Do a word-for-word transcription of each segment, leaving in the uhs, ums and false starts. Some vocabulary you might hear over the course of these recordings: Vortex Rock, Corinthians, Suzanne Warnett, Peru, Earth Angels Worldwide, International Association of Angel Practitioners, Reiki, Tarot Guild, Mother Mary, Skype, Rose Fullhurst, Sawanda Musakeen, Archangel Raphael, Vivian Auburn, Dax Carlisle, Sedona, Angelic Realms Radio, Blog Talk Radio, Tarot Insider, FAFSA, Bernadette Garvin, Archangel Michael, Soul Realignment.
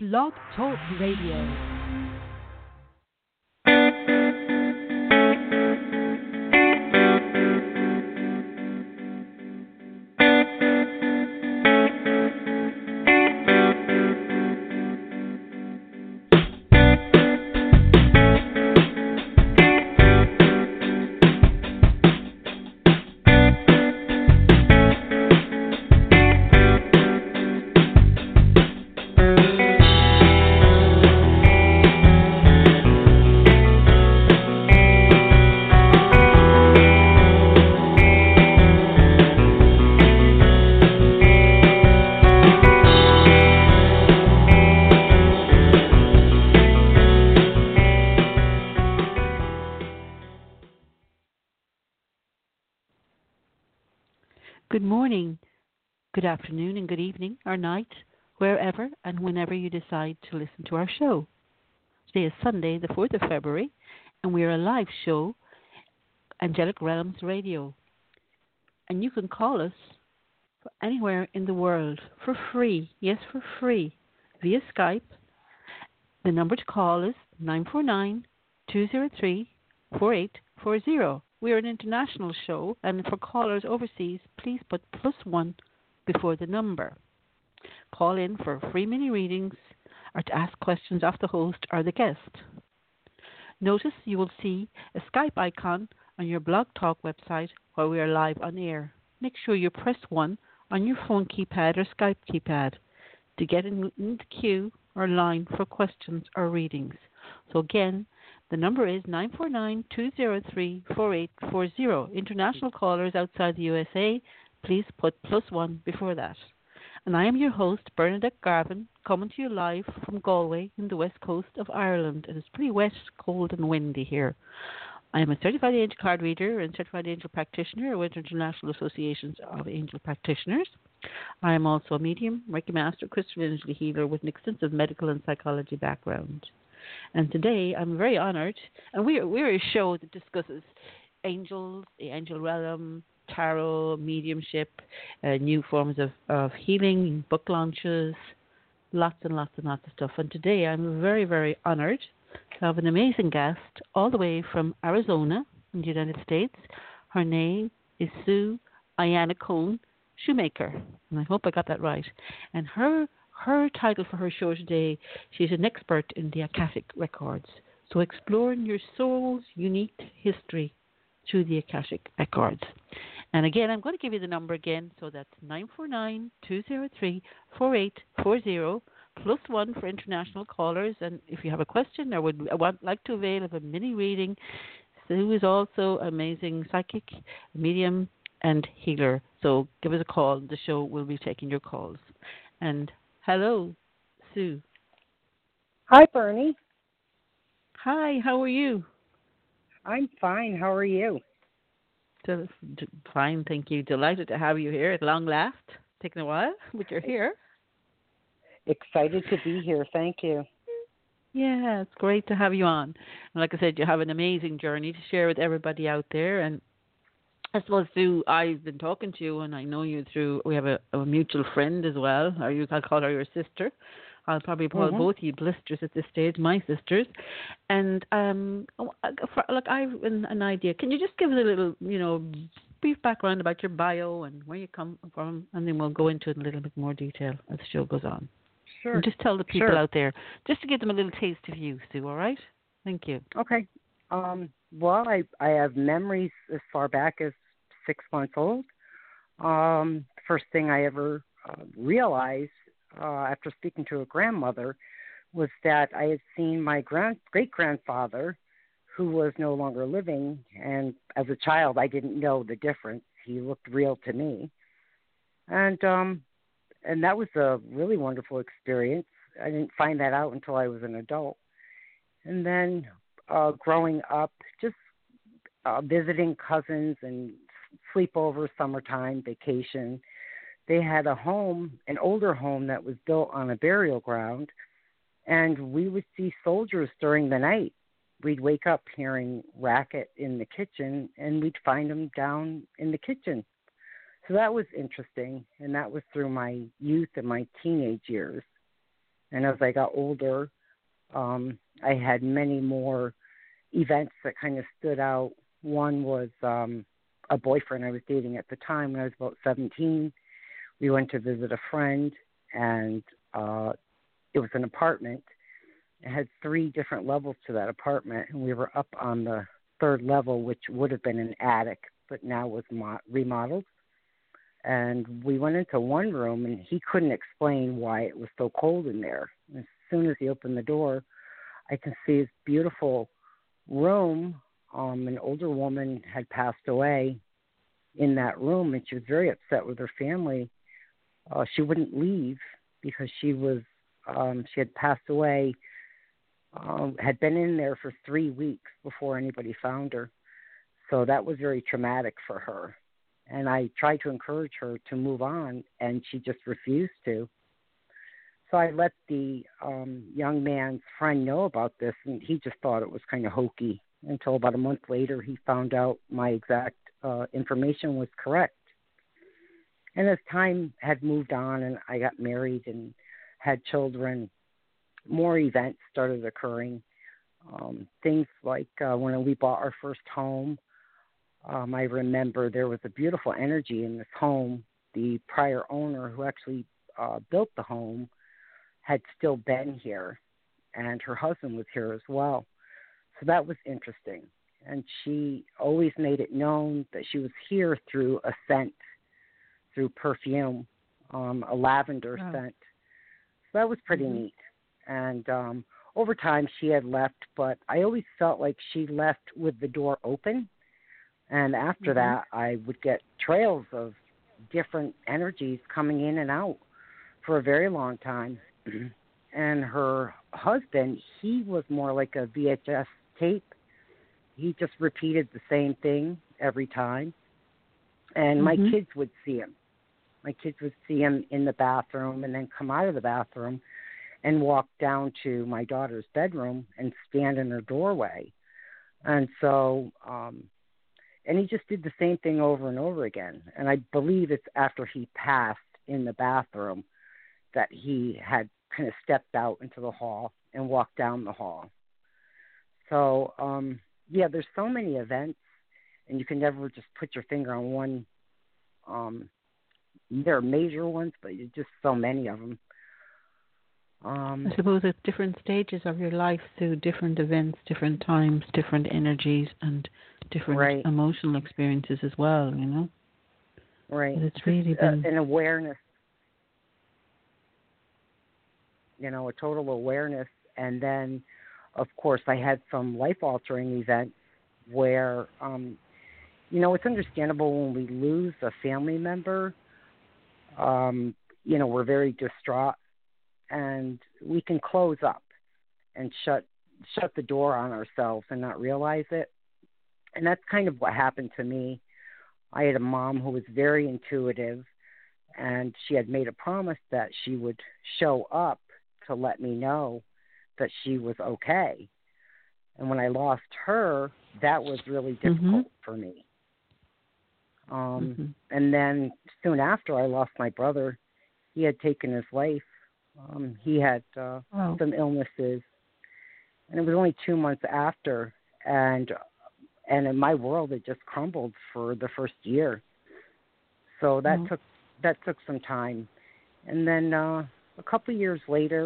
Blog Talk Radio. Good afternoon and good evening or night, wherever and whenever you decide to listen to our show. Today is Sunday, the fourth of February, and we are a live show, Angelic Realms Radio. And you can call us anywhere in the world for free, yes, for free, via Skype. The number to call is nine four nine, two zero three, four eight four zero. We are an international show, and for callers overseas, please put plus one before the number. Call in for free mini readings or to ask questions of the host or the guest. Notice you will see a Skype icon on your Blog Talk website while we are live on air. Make sure you press one on your phone keypad or Skype keypad to get in the queue or line for questions or readings. So again, the number is nine four nine, two zero three, four eight four zero. International callers outside the U S A, please put plus one before that. And I am your host, Bernadette Garvin, coming to you live from Galway in the west coast of Ireland. It is pretty wet, cold and windy here. I am a certified angel card reader and certified angel practitioner with International Association of Angel Practitioners. I am also a medium, Reiki master, crystal energy healer with an extensive medical and psychology background. And today I'm very honored, and we are, we are a show that discusses angels, the angel realm, tarot, mediumship, uh, new forms of, of healing, book launches, lots and lots and lots of stuff. And today I'm very, very honored to have an amazing guest all the way from Arizona in the United States. Her name is Sue Schumacher, and I hope I got that right. And her her title for her show today, she's an expert in the Akashic Records. So exploring your soul's unique history through the Akashic Records. And again, I'm going to give you the number again. So that's nine four nine, two zero three, four eight four zero, plus one for international callers. And if you have a question or would want, like to avail of a mini reading, Sue is also amazing psychic, medium, and healer. So give us a call. The show will be taking your calls. And hello, Sue. Hi, Bernie. Hi, how are you? I'm fine. How are you? Fine, thank you. Delighted to have you here at long last. Taking a while, but you're here. Excited to be here. Thank you. Yeah, it's great to have you on. And like I said, you have an amazing journey to share with everybody out there. And I suppose, Sue, I've been talking to you, and I know you through, we have a, a mutual friend as well, or you I'll call her your sister. I'll probably call mm-hmm. both of you blisters at this stage, my sisters. And, um, for, look, I have an, an idea. Can you just give us a little, you know, brief background about your bio and where you come from, and then we'll go into it in a little bit more detail as the show goes on. Sure. And just tell the people sure. out there, just to give them a little taste of you, Sue, all right? Thank you. Okay. Um, well, I, I have memories as far back as six months old. Um, first thing I ever uh, realized uh, after speaking to a grandmother was that I had seen my grand great-grandfather, who was no longer living, and as a child I didn't know the difference. He looked real to me. And um, and that was a really wonderful experience. I didn't find that out until I was an adult. And then Uh, growing up, just uh, visiting cousins and sleepover, summertime, vacation. They had a home, an older home that was built on a burial ground, and we would see soldiers during the night. We'd wake up hearing racket in the kitchen, and we'd find them down in the kitchen. So that was interesting, and that was through my youth and my teenage years. And as I got older, um, I had many more events that kind of stood out. One was um, a boyfriend I was dating at the time when I was about seventeen. We went to visit a friend, and uh, it was an apartment. It had three different levels to that apartment, and we were up on the third level, which would have been an attic, but now was mo- remodeled. And we went into one room, and he couldn't explain why it was so cold in there. As soon as he opened the door, I could see his beautiful room. Um, an older woman had passed away in that room, and she was very upset with her family. Uh, she wouldn't leave because she was um, she had passed away, um, had been in there for three weeks before anybody found her. So that was very traumatic for her. And I tried to encourage her to move on, and she just refused to. So I let the um, young man's friend know about this, and he just thought it was kind of hokey until about a month later he found out my exact uh, information was correct. And as time had moved on and I got married and had children, more events started occurring. Um, things like uh, when we bought our first home, Um, I remember there was a beautiful energy in this home. The prior owner who actually uh, built the home had still been here, and her husband was here as well. So that was interesting. And she always made it known that she was here through a scent, through perfume, um, a lavender oh. scent. So that was pretty mm-hmm. neat. And um, over time she had left, but I always felt like she left with the door open. And after mm-hmm. that, I would get trails of different energies coming in and out for a very long time. Mm-hmm. And her husband, he was more like a V H S tape. He just repeated the same thing every time. And mm-hmm. my kids would see him. My kids would see him in the bathroom and then come out of the bathroom and walk down to my daughter's bedroom and stand in her doorway. And so... um And he just did the same thing over and over again. And I believe it's after he passed in the bathroom that he had kind of stepped out into the hall and walked down the hall. So, um, yeah, there's so many events, and you can never just put your finger on one. Um, there are major ones, but just so many of them. Um, I suppose at different stages of your life, through different events, different times, different energies, and different right. emotional experiences as well, you know? Right. But it's really just, been... Uh, an awareness, you know, a total awareness. And then, of course, I had some life-altering events where, um, you know, it's understandable when we lose a family member, um, you know, we're very distraught. And we can close up and shut shut the door on ourselves and not realize it. And that's kind of what happened to me. I had a mom who was very intuitive, and she had made a promise that she would show up to let me know that she was okay. And when I lost her, that was really difficult mm-hmm. for me. Um, mm-hmm. And then soon after I lost my brother, he had taken his life. Um, he had uh, oh. some illnesses, and it was only two months after, and and in my world it just crumbled for the first year. So that mm-hmm. took that took some time, and then uh, a couple of years later,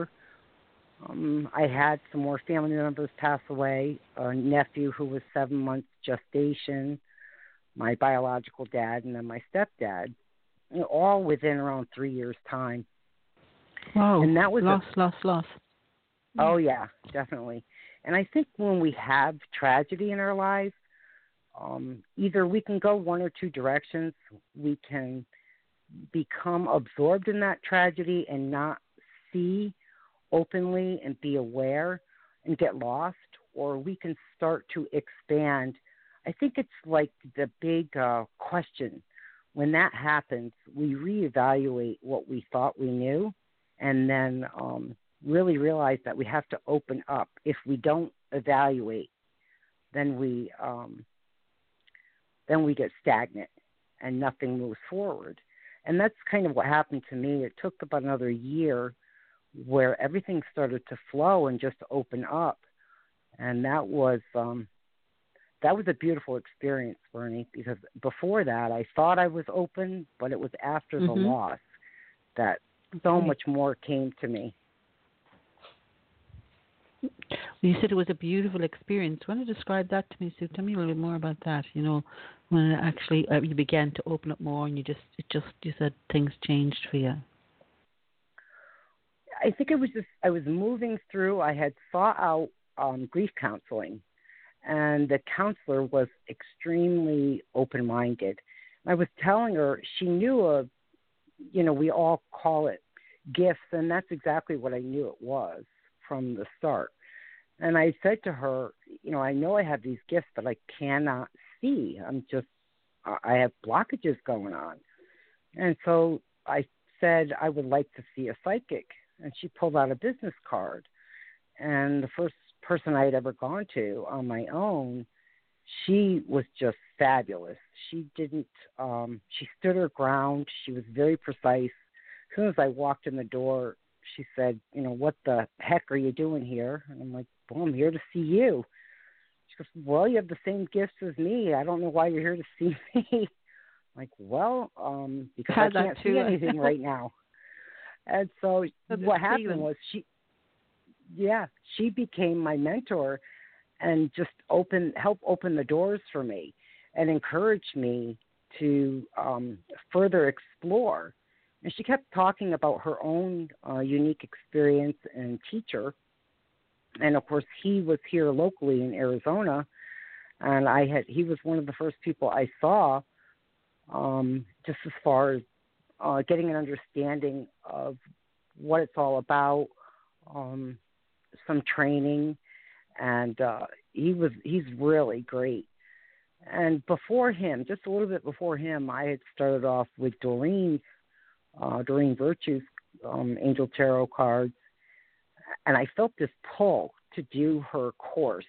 um, I had some more family members pass away. A nephew who was seven months gestation, my biological dad, and then my stepdad, you know, all within around three years' time. Wow, and that was loss, a, loss, loss. Oh, yeah, definitely. And I think when we have tragedy in our lives, um, either we can go one or two directions. We can become absorbed in that tragedy and not see openly and be aware and get lost, or we can start to expand. I think it's like the big uh, question. When that happens, we reevaluate what we thought we knew. And then um, really realize that we have to open up. If we don't evaluate, then we um, then we get stagnant and nothing moves forward. And that's kind of what happened to me. It took about another year where everything started to flow and just open up. And that was um, that was a beautiful experience, Bernie, because before that I thought I was open, but it was after mm-hmm. the loss that so okay. much more came to me. You said it was a beautiful experience. Want to describe that to me, Sue? Tell me a little bit more about that. You know, when actually uh, you began to open up more, and you just, it just, you said things changed for you. I think it was just, I was moving through. I had sought out um, grief counseling, and the counselor was extremely open-minded. I was telling her, she knew of, you know, we all call it gifts, and that's exactly what I knew it was from the start. And I said to her, you know, I know I have these gifts, but I cannot see. I'm just, I have blockages going on. And so I said, I would like to see a psychic. And she pulled out a business card. And the first person I had ever gone to on my own, she was just fabulous. She didn't, um, she stood her ground. She was very precise. As soon as I walked in the door, she said, you know, what the heck are you doing here? And I'm like, well, I'm here to see you. She goes, well, you have the same gifts as me. I don't know why you're here to see me. I'm like, well, um, because I can't see anything right now. And so what happened was she, yeah, she became my mentor and just open, help open the doors for me and encouraged me to um, further explore. And she kept talking about her own uh, unique experience and teacher. And, of course, he was here locally in Arizona. And I had he was one of the first people I saw um, just as far as uh, getting an understanding of what it's all about, um, some training. And uh, he was he's really great. And before him, just a little bit before him, I had started off with Doreen's Uh, during Virtue's um, Angel Tarot cards, and I felt this pull to do her course.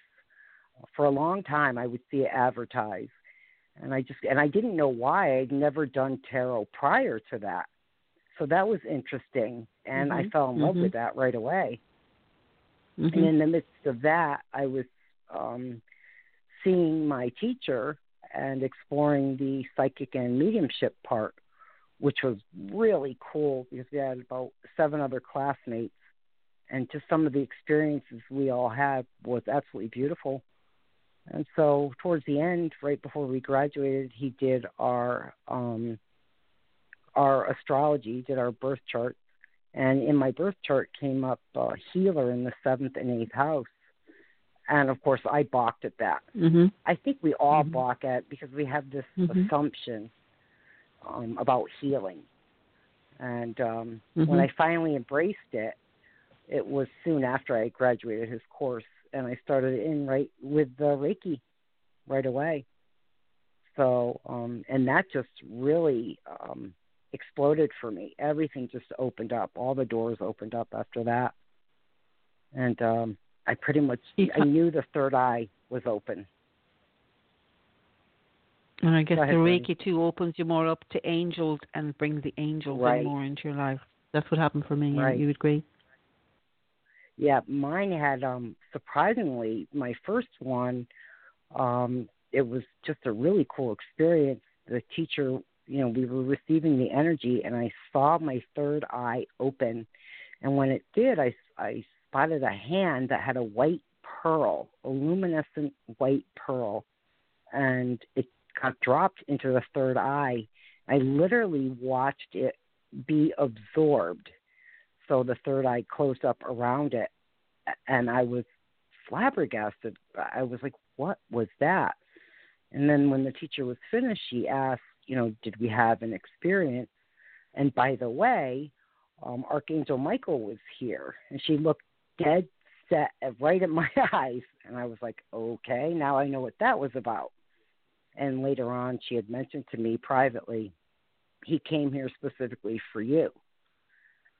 For a long time, I would see it advertised, and I just and I didn't know why. I'd never done tarot prior to that, so that was interesting, and mm-hmm. I fell in mm-hmm. love with that right away. Mm-hmm. And in the midst of that, I was um, seeing my teacher and exploring the psychic and mediumship part, which was really cool because we had about seven other classmates, and just some of the experiences we all had was absolutely beautiful. And so towards the end, right before we graduated, he did our, um, our astrology, did our birth chart. And in my birth chart came up uh, healer in the seventh and eighth house. And of course I balked at that. Mm-hmm. I think we all mm-hmm. balk at it because we have this mm-hmm. assumption Um, about healing. And um, mm-hmm. when I finally embraced it, it was soon after I graduated his course, and I started in right with the Reiki right away. So, um, and that just really um, exploded for me. Everything just opened up. All the doors opened up after that. And um, I pretty much, I knew the third eye was open. And I guess ahead, the Reiki too opens you more up to angels and brings the angels right. in more into your life. That's what happened for me. Right. You would agree? Yeah, mine had um, surprisingly my first one. Um, it was just a really cool experience. The teacher, you know, we were receiving the energy, and I saw my third eye open. And when it did, I I spotted a hand that had a white pearl, a luminescent white pearl, and it got dropped into the third eye. I literally watched it be absorbed. So the third eye closed up around it, and I was flabbergasted. I was like, what was that? And then when the teacher was finished, she asked, you know, did we have an experience? And by the way, um, Archangel Michael was here, and she looked dead set right at my eyes. And I was like, okay, now I know what that was about. And later on, she had mentioned to me privately, he came here specifically for you.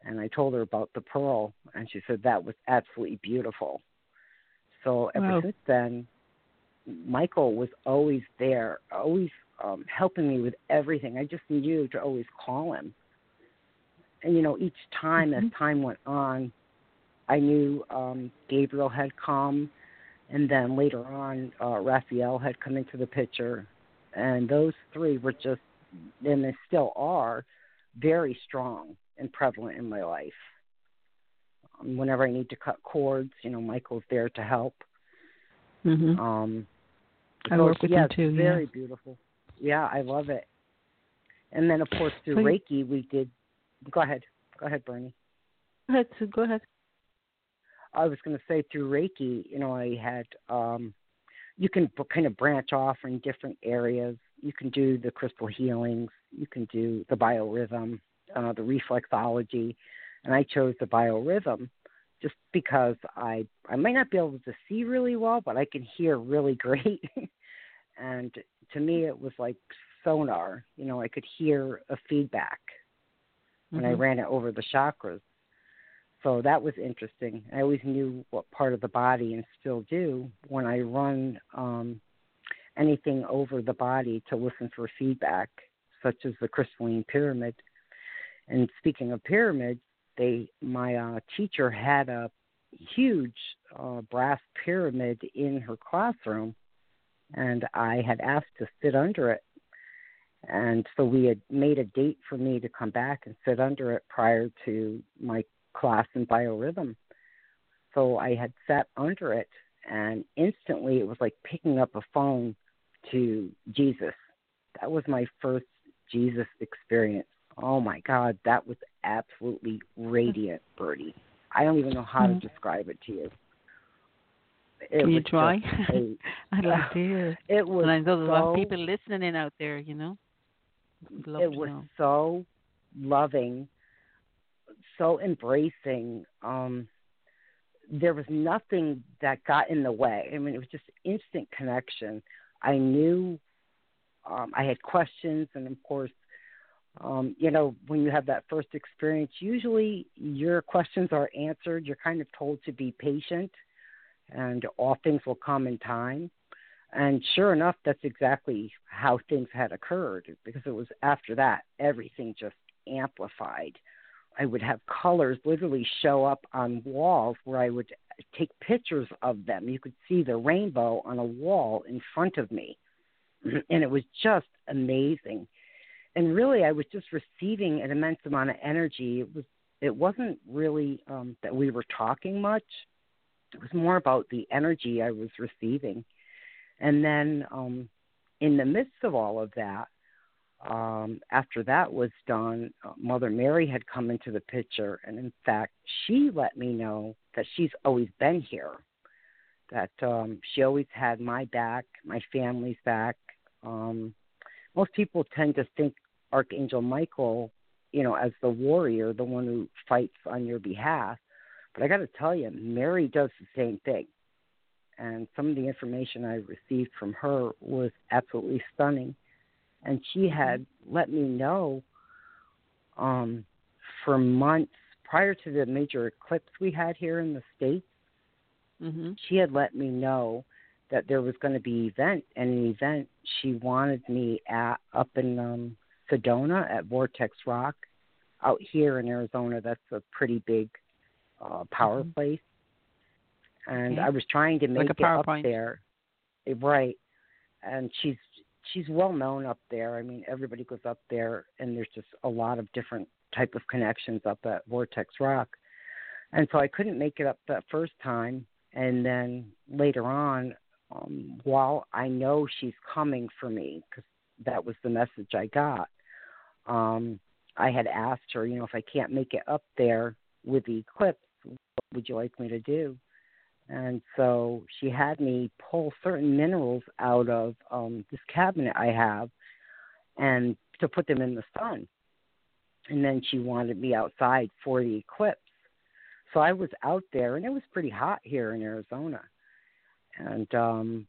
And I told her about the pearl, and she said that was absolutely beautiful. So ever wow. since then, Michael was always there, always um, helping me with everything. I just knew to always call him. you know, each time mm-hmm. as time went on, I knew um, Gabriel had come, and then later on uh, Raphael had come into the picture, and those three were just, and they still are, very strong and prevalent in my life. Um, whenever I need to cut cords, you know, Michael's there to help. Mm-hmm. Um, I work with yeah, him too. Very yeah. beautiful. Yeah, I love it. And then, of course, through Please. Reiki, we did. Go ahead. Go ahead, Bernie. Go ahead. Go ahead. I was going to say, through Reiki, you know, I had, um, you can kind of branch off in different areas. You can do the crystal healings. You can do the biorhythm, uh, the reflexology. And I chose the biorhythm just because I, I might not be able to see really well, but I can hear really great. And to me, it was like sonar. You know, I could hear a feedback when mm-hmm. I ran it over the chakras. So that was interesting. I always knew what part of the body, and still do, when I run um, anything over the body to listen for feedback, such as the crystalline pyramid. And speaking of pyramids, they my uh, teacher had a huge uh, brass pyramid in her classroom, and I had asked to sit under it. And so we had made a date for me to come back and sit under it prior to my class in biorhythm. So I had sat under it, and instantly it was like picking up a phone to Jesus. That was my first Jesus experience. Oh, my God, that was absolutely radiant, Birdie. I don't even know how to describe it to you. It Can you try? A, I'd like to hear. It was, and I know there's so, a lot of people listening out there, you know. It was know. so loving, so embracing. Um, there was nothing that got in the way. I mean, it was just instant connection. I knew um, I had questions, and of course, um, you know, when you have that first experience, usually your questions are answered. You're kind of told to be patient, and all things will come in time. And sure enough, that's exactly how things had occurred, because it was after that, everything just amplified. I would have colors literally show up on walls where I would take pictures of them. You could see the rainbow on a wall in front of me. And it was just amazing. And really, I was just receiving an immense amount of energy. It was, it wasn't really um, that we were talking much. It was more about the energy I was receiving. And then um, in the midst of all of that, um, after that was done, uh, Mother Mary had come into the picture. And in fact, she let me know that she's always been here, that um, she always had my back, my family's back. Um, most people tend to think Archangel Michael, you know, as the warrior, the one who fights on your behalf. But I got to tell you, Mary does the same thing. And some of the information I received from her was absolutely stunning. And she had let me know um, for months prior to the major eclipse we had here in the States, mm-hmm. she had let me know that there was going to be an event, and an event she wanted me at up in um, Sedona at Vortex Rock. Out here in Arizona, that's a pretty big Uh, power mm-hmm. place, and okay. I was trying to make like it up there, right? And she's she's well known up there. I mean, everybody goes up there, and there's just a lot of different type of connections up at Vortex Rock. And so I couldn't make it up that first time, and then later on, um, while I know she's coming for me, because that was the message I got, um, I had asked her, you know, if I can't make it up there with the eclipse, what would you like me to do? And so she had me pull certain minerals out of um, this cabinet I have, and to put them in the sun. And then she wanted me outside for the eclipse. So I was out there, and it was pretty hot here in Arizona. And um,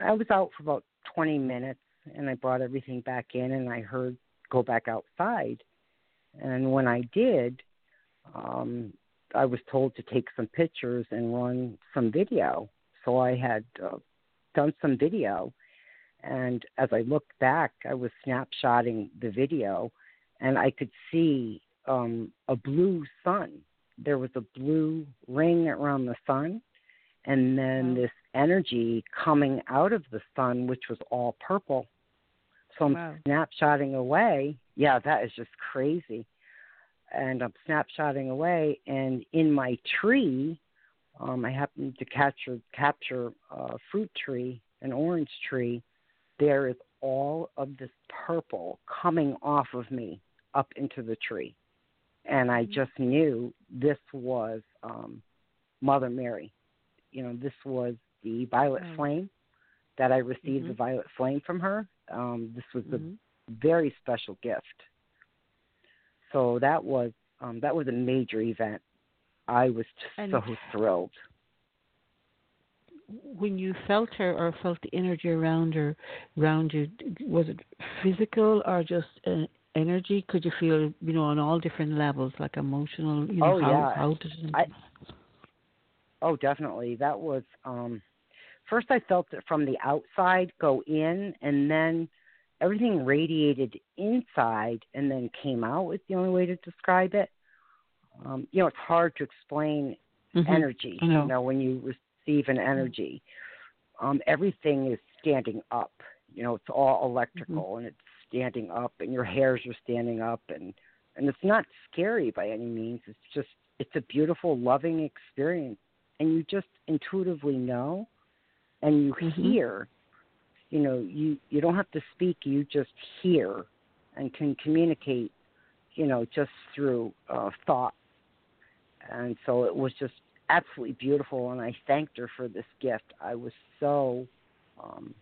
I was out for about twenty minutes, and I brought everything back in, and I heard go back outside. And when I did, Um, I was told to take some pictures and run some video. So I had uh, done some video. And as I looked back, I was snapshotting the video, and I could see um, a blue sun. There was a blue ring around the sun, and then wow. this energy coming out of the sun, which was all purple. So I'm wow. snapshotting away. Yeah, that is just crazy. And I'm snapshotting away, and in my tree, um, I happened to capture capture a fruit tree, an orange tree. There is all of this purple coming off of me up into the tree. And I just knew this was um, Mother Mary. You know, this was the violet oh. flame that I received, mm-hmm. the violet flame from her. Um, this was mm-hmm. a very special gift. So that was um, that was a major event. I was just and so thrilled. When you felt her or felt the energy around her, around you, was it physical or just uh, energy? Could you feel, you know, on all different levels, like emotional? You know, oh, how, yeah. How did it... I, oh, definitely. That was, um, first I felt it from the outside go in, and then everything radiated inside and then came out is the only way to describe it. Um, you know, it's hard to explain mm-hmm. energy, you know, when you receive an energy. Um, everything is standing up. You know, it's all electrical mm-hmm. and it's standing up, and your hairs are standing up, and, and it's not scary by any means. It's just, it's a beautiful, loving experience. And you just intuitively know, and you mm-hmm. hear, you know, you, you don't have to speak, you just hear and can communicate, you know, just through uh, thought. And so it was just absolutely beautiful, and I thanked her for this gift. I was so, um,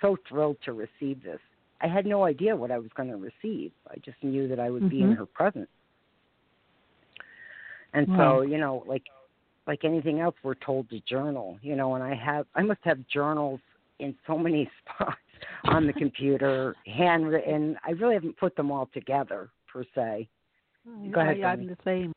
so thrilled to receive this. I had no idea what I was going to receive. I just knew that I would mm-hmm. be in her presence. And wow. so, you know, like, like anything else, we're told to journal, you know, and I have, I must have journals in so many spots on the computer, handwritten. I really haven't put them all together per se. Oh, Go ahead. I'm the same.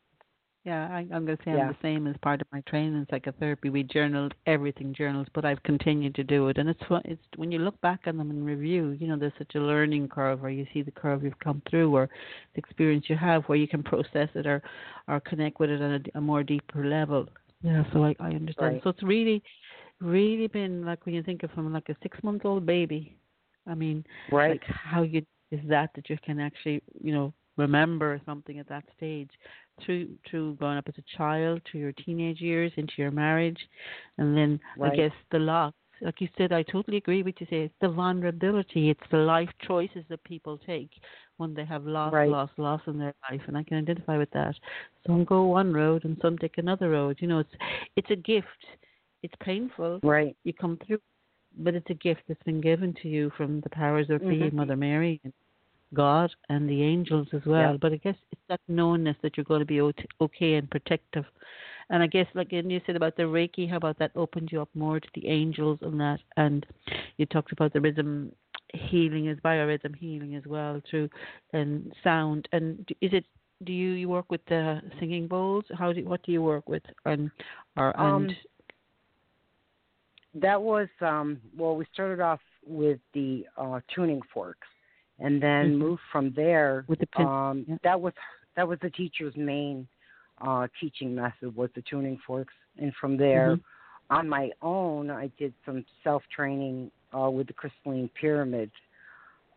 Yeah, I, I'm going to say I'm yeah. the same. As part of my training in psychotherapy, we journaled everything, journals, but I've continued to do it. And it's, it's when you look back on them and review, you know, there's such a learning curve, or you see the curve you've come through, or the experience you have where you can process it or, or connect with it on a, a more deeper level. Yeah, so I, I understand. Right. So it's really, really been like when you think of someone like a six-month-old baby, I mean, right. like how you is that that you can actually, you know, remember something at that stage, through through growing up as a child, to your teenage years, into your marriage, and then right. I guess the loss. Like you said, I totally agree with you. Say it's the vulnerability, it's the life choices that people take when they have lost, right. lost, loss in their life, and I can identify with that. Some go one road, and some take another road. You know, it's it's a gift. It's painful. Right. You come through, but it's a gift that's been given to you from the powers of mm-hmm. the Mother Mary. And God and the angels as well, yeah. but I guess it's that knownness that you're going to be okay and protective. And I guess, like you said about the Reiki, how about that opened you up more to the angels and that? And you talked about the rhythm healing, as biorhythm healing as well, through and sound. And is it? Do you, you work with the singing bowls? How do? What do you work with? And or um, and that was um, well, we started off with the uh, tuning forks. And then mm-hmm. moved from there. With the pin- um, yeah. That was that was the teacher's main uh, teaching method, was the tuning forks. And from there, mm-hmm. on my own, I did some self training uh, with the crystalline pyramid.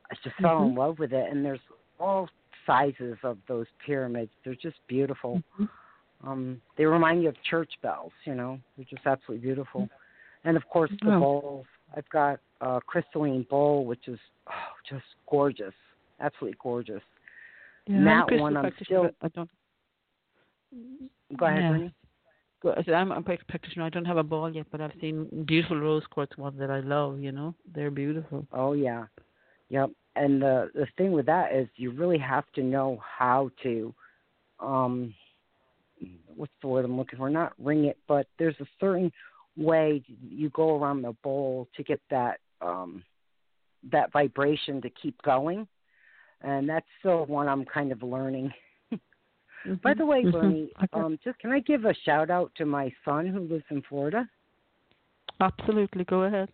I just mm-hmm. fell in love with it. And there's all sizes of those pyramids. They're just beautiful. Mm-hmm. Um, they remind you of church bells. You know, they're just absolutely beautiful. Mm-hmm. And of course, the oh. bowls. I've got a crystalline bowl, which is oh, just gorgeous, absolutely gorgeous. Yeah, and that I'm one I'm still. I don't. Go ahead, yeah. honey. So I'm a practitioner. I don't have a ball yet, but I've seen beautiful rose quartz ones that I love. You know, they're beautiful. Oh yeah, yep. And the the thing with that is you really have to know how to, um, what's the word I'm looking for? Not ring it, but there's a certain way you go around the bowl to get that um, that vibration to keep going, and that's still one I'm kind of learning. Mm-hmm. By the way, Bernie, mm-hmm. um, just can I give a shout out to my son who lives in Florida? Absolutely, go ahead.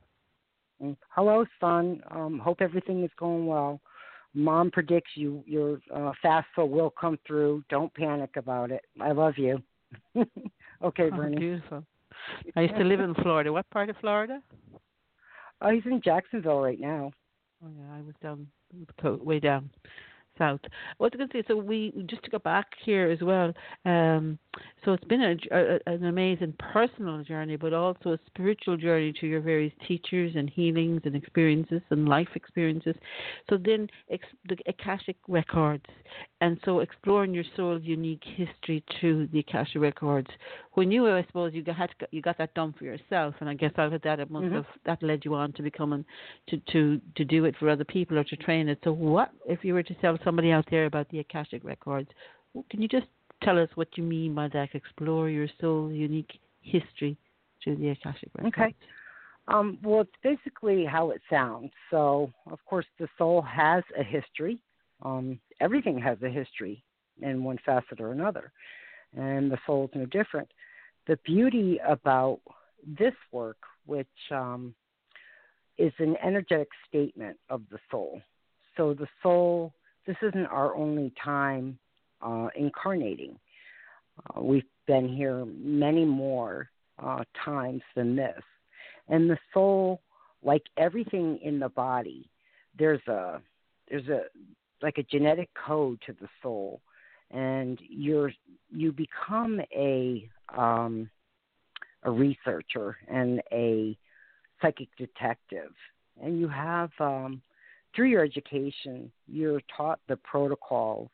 Hello, son. Um, hope everything is going well. Mom predicts you your uh, FAFSA will come through. Don't panic about it. I love you. Okay, Bernie. Oh, beautiful. I used to live in Florida. What part of Florida? Oh, he's in Jacksonville right now. Oh, yeah, I was down, way down south. What I was going to say, so we, just to go back here as well, um, so it's been a, a, an amazing personal journey, but also a spiritual journey to your various teachers and healings and experiences and life experiences. So then ex, the Akashic Records, and so exploring your soul's unique history through the Akashic Records. When you, I suppose, you got you got that done for yourself, and I guess out of that, it must mm-hmm. have that led you on to becoming to, to, to do it for other people or to train it. So what if you were to tell somebody out there about the Akashic Records? Can you just tell us what you mean by that? Explore your soul's unique history through the Akashic Records. Okay. Um, well, it's basically how it sounds. So, of course, the soul has a history. Um, everything has a history in one facet or another, and the soul's no different. The beauty about this work, which um, is an energetic statement of the soul. So the soul, this isn't our only time uh, incarnating. Uh, we've been here many more uh, times than this. And the soul, like everything in the body, there's a, there's a, like a genetic code to the soul. And you're you become a um, a researcher and a psychic detective, and you have um, through your education you're taught the protocols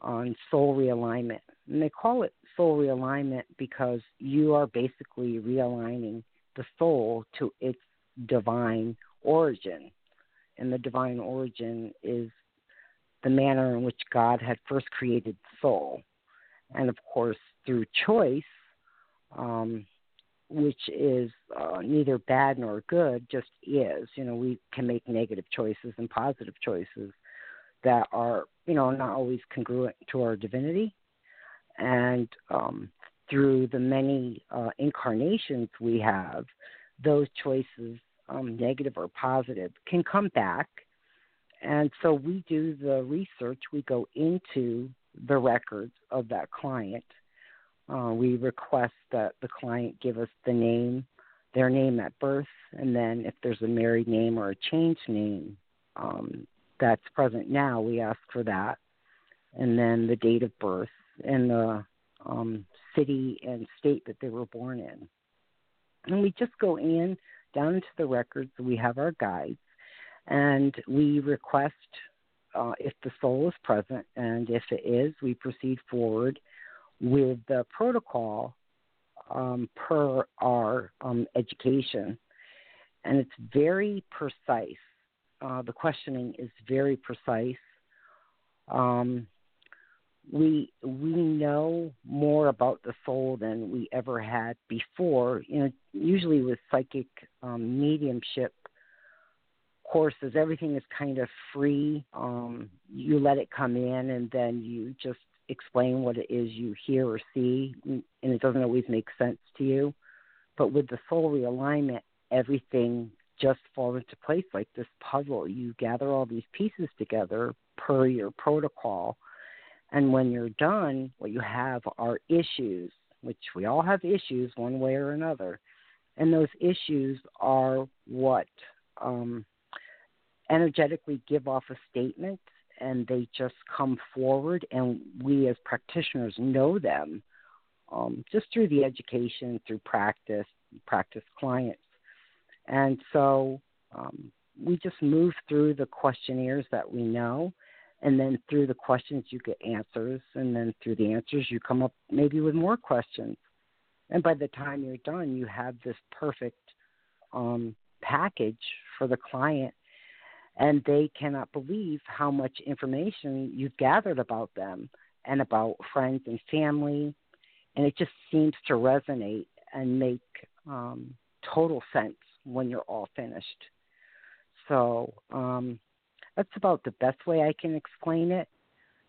on soul realignment, and they call it soul realignment because you are basically realigning the soul to its divine origin, and the divine origin is the manner in which God had first created the soul. And, of course, through choice, um, which is uh, neither bad nor good, just is. You know, we can make negative choices and positive choices that are, you know, not always congruent to our divinity. And um, through the many uh, incarnations we have, those choices, um, negative or positive, can come back. And so we do the research. We go into the records of that client. Uh, we request that the client give us the name, their name at birth, and then if there's a married name or a changed name um, that's present now, we ask for that. And then the date of birth and the um, city and state that they were born in. And we just go in, down into the records. We have our guides. And we request uh, if the soul is present, and if it is, we proceed forward with the protocol um, per our um, education. And it's very precise. Uh, the questioning is very precise. Um, we we know more about the soul than we ever had before. You know, usually with psychic um, mediumship courses, everything is kind of free. Um, you let it come in, and then you just explain what it is you hear or see, and it doesn't always make sense to you. But with the soul realignment, everything just falls into place like this puzzle. You gather all these pieces together per your protocol, and when you're done, what you have are issues, which we all have issues one way or another, and those issues are what um, energetically give off a statement, and they just come forward, and we as practitioners know them um, just through the education, through practice, practice clients. And so um, we just move through the questionnaires that we know, and then through the questions you get answers, and then through the answers you come up maybe with more questions. And by the time you're done, you have this perfect um, package for the client, and they cannot believe how much information you've gathered about them and about friends and family. And it just seems to resonate and make um, total sense when you're all finished. So um, that's about the best way I can explain it.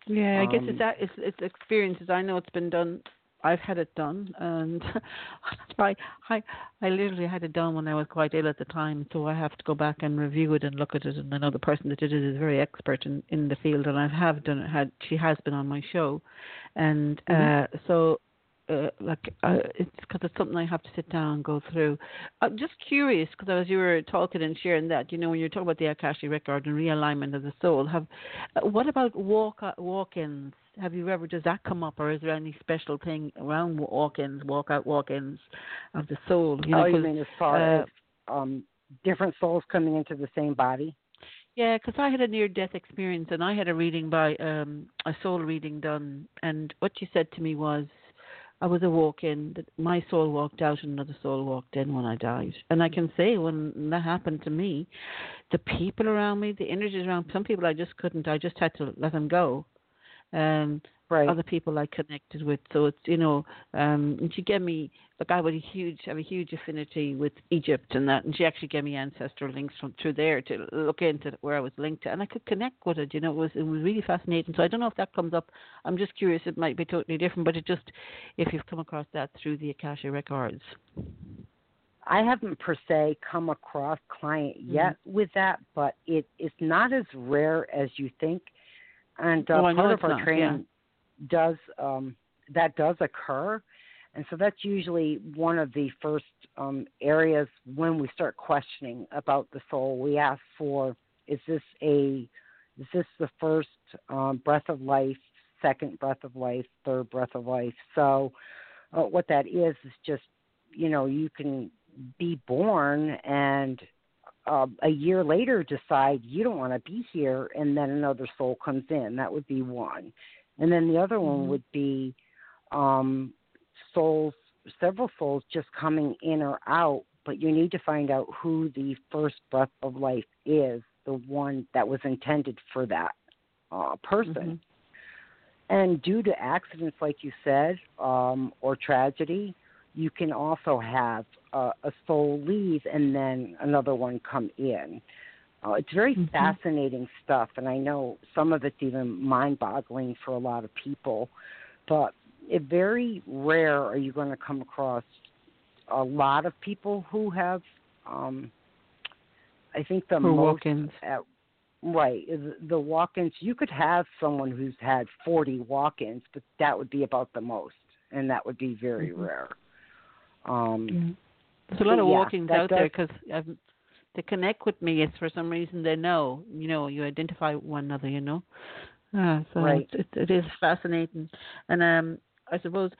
Yeah, I um, guess it's, it's, it's experiences. I know it's been done I've had it done, and I, I I literally had it done when I was quite ill at the time, so I have to go back and review it and look at it, and I know the person that did it is very expert in, in the field, and I have done it, had, she has been on my show, and mm-hmm. uh, so uh, like uh, it's because it's something I have to sit down and go through. I'm just curious, because as you were talking and sharing that, you know, when you're talking about the Akashic Record and realignment of the soul, have uh, what about walk walk-ins? Have you ever, does that come up, or is there any special thing around walk-ins, walk-out walk-ins of the soul? You know, oh, you mean as far uh, as um, different souls coming into the same body? Yeah, because I had a near-death experience, and I had a reading by, um, a soul reading done, and what she said to me was, I was a walk-in, that my soul walked out and another soul walked in when I died. And I can say when that happened to me, the people around me, the energies around, some people I just couldn't, I just had to let them go. Um, right. Other people I connected with, so it's, you know, um, and she gave me, like, I would a huge have a huge affinity with Egypt and that, and she actually gave me ancestral links from through there to look into where I was linked to, and I could connect with it. You know, it was it was really fascinating. So I don't know if that comes up. I'm just curious. It might be totally different, but it just, if you've come across that through the Akashic Records. I haven't per se come across client yet mm-hmm. with that, but it it's not as rare as you think. And uh, oh, part of our not, training yeah. does um, that does occur, and so that's usually one of the first um, areas when we start questioning about the soul. We ask for: Is this a? Is this the first um, breath of life? Second breath of life? Third breath of life? So, uh, what that is is just, you know, you can be born and. Uh, a year later decide you don't want to be here, and then another soul comes in. That would be one. And then the other mm-hmm. one would be um, souls, several souls just coming in or out, but you need to find out who the first breath of life is, the one that was intended for that uh, person. Mm-hmm. And due to accidents, like you said, um, or tragedy, you can also have Uh, a soul leave and then another one come in. Uh, it's very mm-hmm. fascinating stuff, and I know some of it's even mind-boggling for a lot of people, but it very rare are you going to come across a lot of people who have, um, I think the for most... walk-ins. At, right, the walk-ins. You could have someone who's had forty walk-ins, but that would be about the most, and that would be very mm-hmm. rare. Um yeah. There's a lot of yeah, walkings out does. there because um, they connect with me. It's for some reason they know, you know, you identify with one another, you know. Uh, so right. it, it is fascinating. And um, I suppose,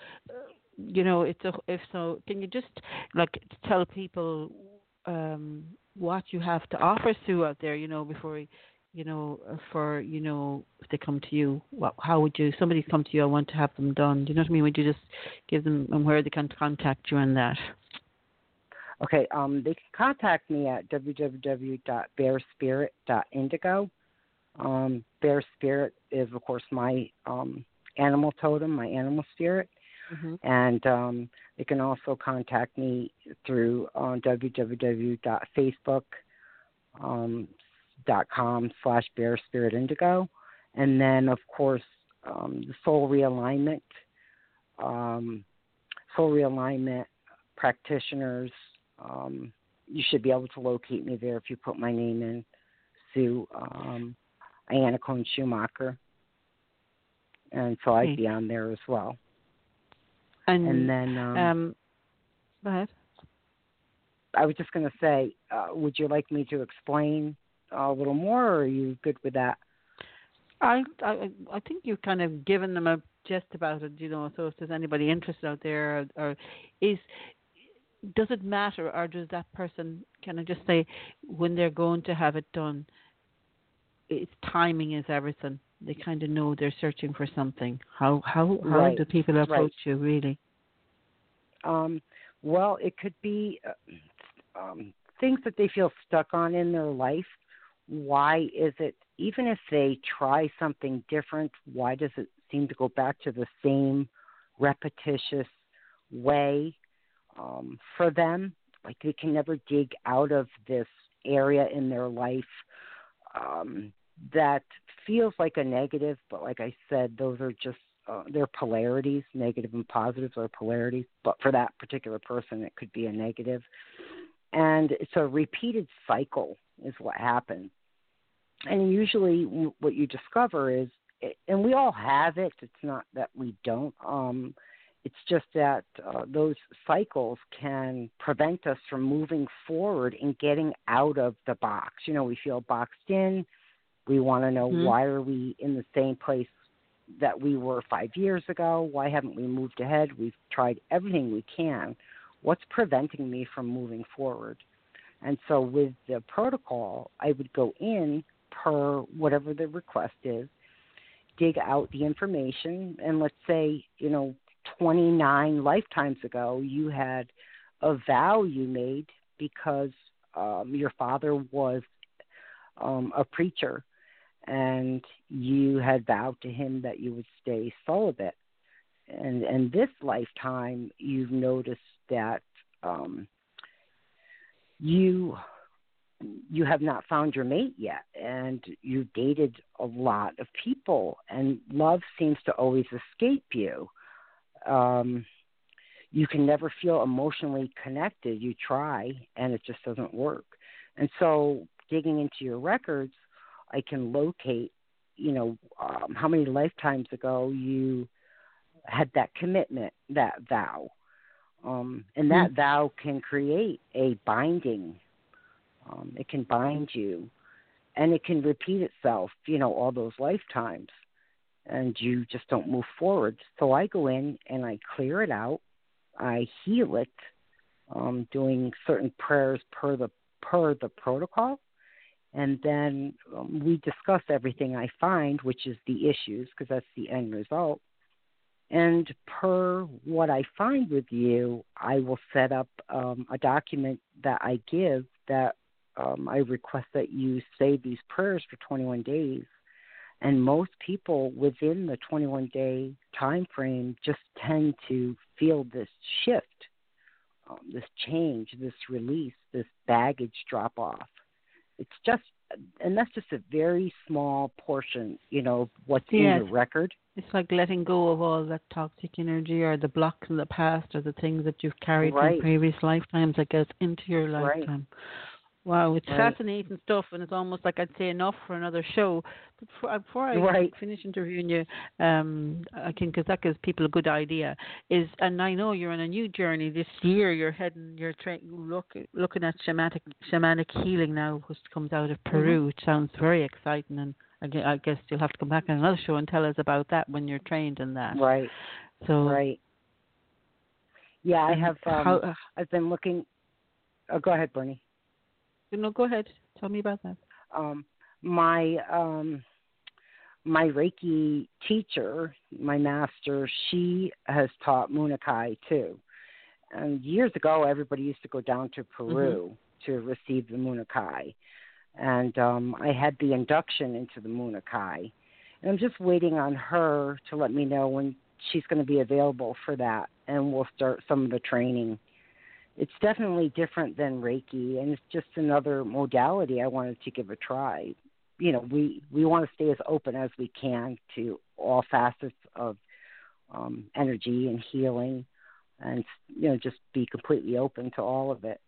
you know, it's a, if so, can you just, like, tell people um, what you have to offer, Sue, out there, you know, before, you know, for, you know, if they come to you, what, how would you, somebody come to you, I want to have them done. Do you know what I mean? Would you just give them and where they can contact you on that? Okay, um, they can contact me at w w w dot bear spirit dot indigo. Um, Bear Spirit is, of course, my um, animal totem, my animal spirit. Mm-hmm. And um, they can also contact me through uh, w w w dot facebook dot com slash bear spirit indigo. And then, of course, um, the Soul Realignment, um, Soul Realignment Practitioners. Um, you should be able to locate me there if you put my name in, Sue, um, Anna Cohn Schumacher. And so I'd be on there as well. And, and then, um, um, go ahead. I was just going to say, uh, would you like me to explain a little more, or are you good with that? I, I, I think you've kind of given them a gist about it, you know, so if there's anybody interested out there, or, or is... Does it matter, or does that person, can I just say, when they're going to have it done, it's timing is everything. They kind of know they're searching for something. How how, how right. do people approach right. you, really? Um, well, it could be uh, um, things that they feel stuck on in their life. Why is it, even if they try something different, why does it seem to go back to the same repetitious way? Um, for them, like they can never dig out of this area in their life um, that feels like a negative, but like I said, those are just uh, they're polarities, negative and positives are polarities, but for that particular person, it could be a negative. And it's a repeated cycle is what happens. And usually what you discover is, and we all have it, it's not that we don't, um, it's just that uh, those cycles can prevent us from moving forward and getting out of the box. You know, we feel boxed in. We want to know mm-hmm. why are we in the same place that we were five years ago? Why haven't we moved ahead? We've tried everything we can. What's preventing me from moving forward? And so with the protocol, I would go in per whatever the request is, dig out the information, and let's say, you know, twenty-nine lifetimes ago, you had a vow you made because um, your father was um, a preacher, and you had vowed to him that you would stay celibate. And and this lifetime, you've noticed that um, you you have not found your mate yet, and you've dated a lot of people, and love seems to always escape you. Um, you can never feel emotionally connected. You try, and it just doesn't work. And so digging into your records, I can locate, you know, um, how many lifetimes ago you had that commitment, that vow. Um, and that mm-hmm. vow can create a binding. Um, it can bind you, and it can repeat itself, you know, all those lifetimes. And you just don't move forward. So I go in and I clear it out. I heal it, um, doing certain prayers per the per the protocol. And then um, we discuss everything I find, which is the issues, because that's the end result. And per what I find with you, I will set up um, a document that I give that um, I request that you say these prayers for twenty-one days. And most people within the twenty-one-day time frame just tend to feel this shift, um, this change, this release, this baggage drop off. It's just, and that's just a very small portion, you know, of what's yeah, in the record. It's like letting go of all that toxic energy or the blocks in the past or the things that you've carried right. from previous lifetimes that goes into your lifetime. Right. Wow, it's right. fascinating stuff, and it's almost like I'd say enough for another show. But before, before I right. finish interviewing you, um, I can, because that gives people a good idea. Is and I know you're on a new journey this year. You're heading, you're tra- look, looking at shamanic shamanic healing now, which comes out of Peru, mm-hmm. which sounds very exciting. And I guess you'll have to come back on another show and tell us about that when you're trained in that. Right. So. Right. Yeah, I have. Um, how, uh, I've been looking. Oh, go ahead, Bernie. No, go ahead. Tell me about that. Um, my um, my Reiki teacher, my master, she has taught Munakai too. And years ago, everybody used to go down to Peru mm-hmm. to receive the Munakai. And um, I had the induction into the Munakai. And I'm just waiting on her to let me know when she's going to be available for that. And we'll start some of the training. It's definitely different than Reiki, and it's just another modality I wanted to give a try. You know, we, we want to stay as open as we can to all facets of um, energy and healing, and, you know, just be completely open to all of it.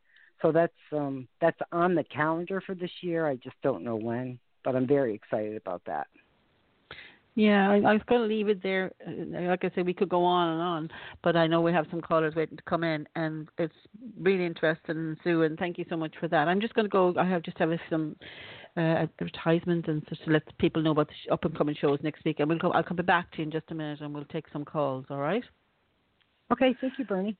So that's um, that's on the calendar for this year. I just don't know when, but I'm very excited about that. Yeah, I, I was going to leave it there. Like I said, we could go on and on, but I know we have some callers waiting to come in, and it's really interesting, Sue, and thank you so much for that. I'm just going to go. I have just have some uh, advertisement and just to let people know about the up-and-coming shows next week, and we'll come, I'll come back to you in just a minute, and we'll take some calls, all right? Okay, thank you, Bernie.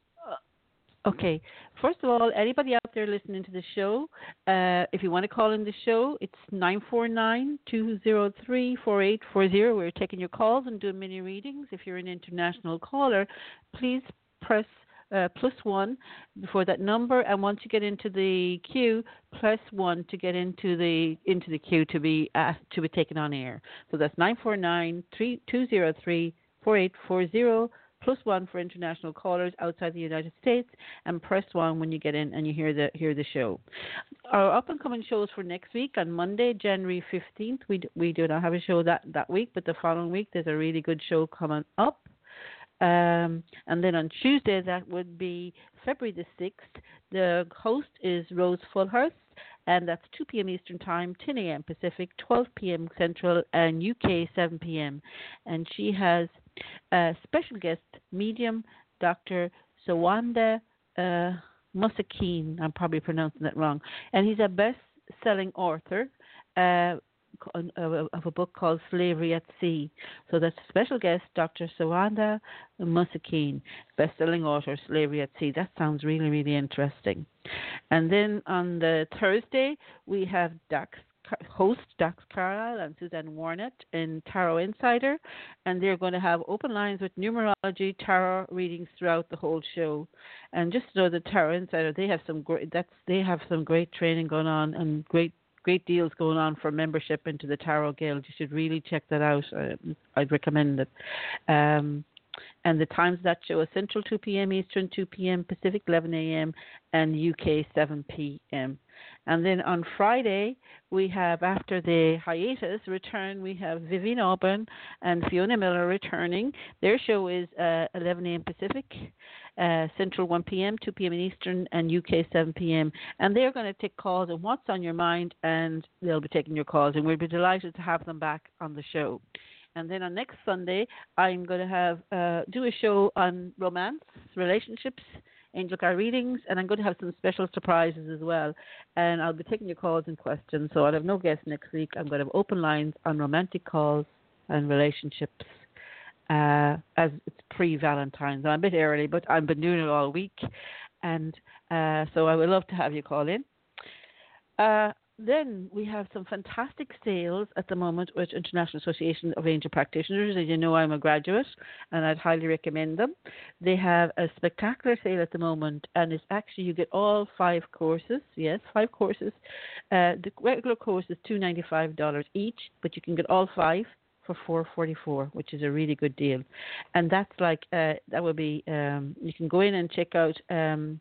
Okay. First of all, anybody out there listening to the show, uh, if you want to call in the show, it's nine four nine, two zero three, four eight four zero. We're taking your calls and doing mini readings. If you're an international caller, please press uh, plus one before that number, and once you get into the queue, press one to get into the into the queue to be asked to be taken on air. So that's nine four nine, two zero three, four eight four zero. plus one for international callers outside the United States, and press one when you get in and you hear the hear the show. Our up-and-coming shows for next week on Monday, January fifteenth. We d- we do not have a show that, that week, but the following week there's a really good show coming up. Um, and then on Tuesday, that would be February the sixth. The host is Rose Fullhurst, and that's two p.m. Eastern Time, ten a.m. Pacific, twelve p.m. Central, and U K, seven p.m. And she has a special guest, medium, Doctor Sawanda uh, Musakeen. I'm probably pronouncing that wrong. And he's a best-selling author, uh of a book called Slavery at Sea. So that's a special guest, Doctor Sawanda Musakeen, best-selling author, Slavery at Sea. That sounds really, really interesting. And then on the Thursday, we have Dax, host Dax Carlisle and Suzanne Warnett in Tarot Insider, and they're going to have open lines with numerology, tarot readings throughout the whole show. And just know the Tarot Insider, they have some great, that's, they have some great training going on and great Great deals going on for membership into the Tarot Guild. You should really check that out. Uh, I'd recommend it. Um, and the times of that show are Central two p.m. Eastern, two p.m. Pacific, eleven a.m. and U K seven p.m. And then on Friday, we have, after the hiatus return, we have Vivian Auburn and Fiona Miller returning. Their show is uh, eleven a.m. Pacific, uh, Central one p.m., two p.m. Eastern, and U K seven p.m. And they're going to take calls on what's on your mind, and they'll be taking your calls. And we'll be delighted to have them back on the show. And then on next Sunday, I'm going to have uh, do a show on romance, relationships, angel card readings, and I'm going to have some special surprises as well. And I'll be taking your calls and questions. So I'll have no guests next week. I'm going to have open lines on romantic calls and relationships uh, as it's pre-Valentine's. I'm a bit early, but I've been doing it all week. And uh, so I would love to have you call in. Uh, Then we have some fantastic sales at the moment with International Association of Angel Practitioners. As you know, I'm a graduate, and I'd highly recommend them. They have a spectacular sale at the moment, and it's actually you get all five courses. Yes, five courses. Uh, the regular course is two hundred ninety-five dollars each, but you can get all five for four hundred forty-four dollars, which is a really good deal. And that's like uh, that will be. Um, you can go in and check out. Um,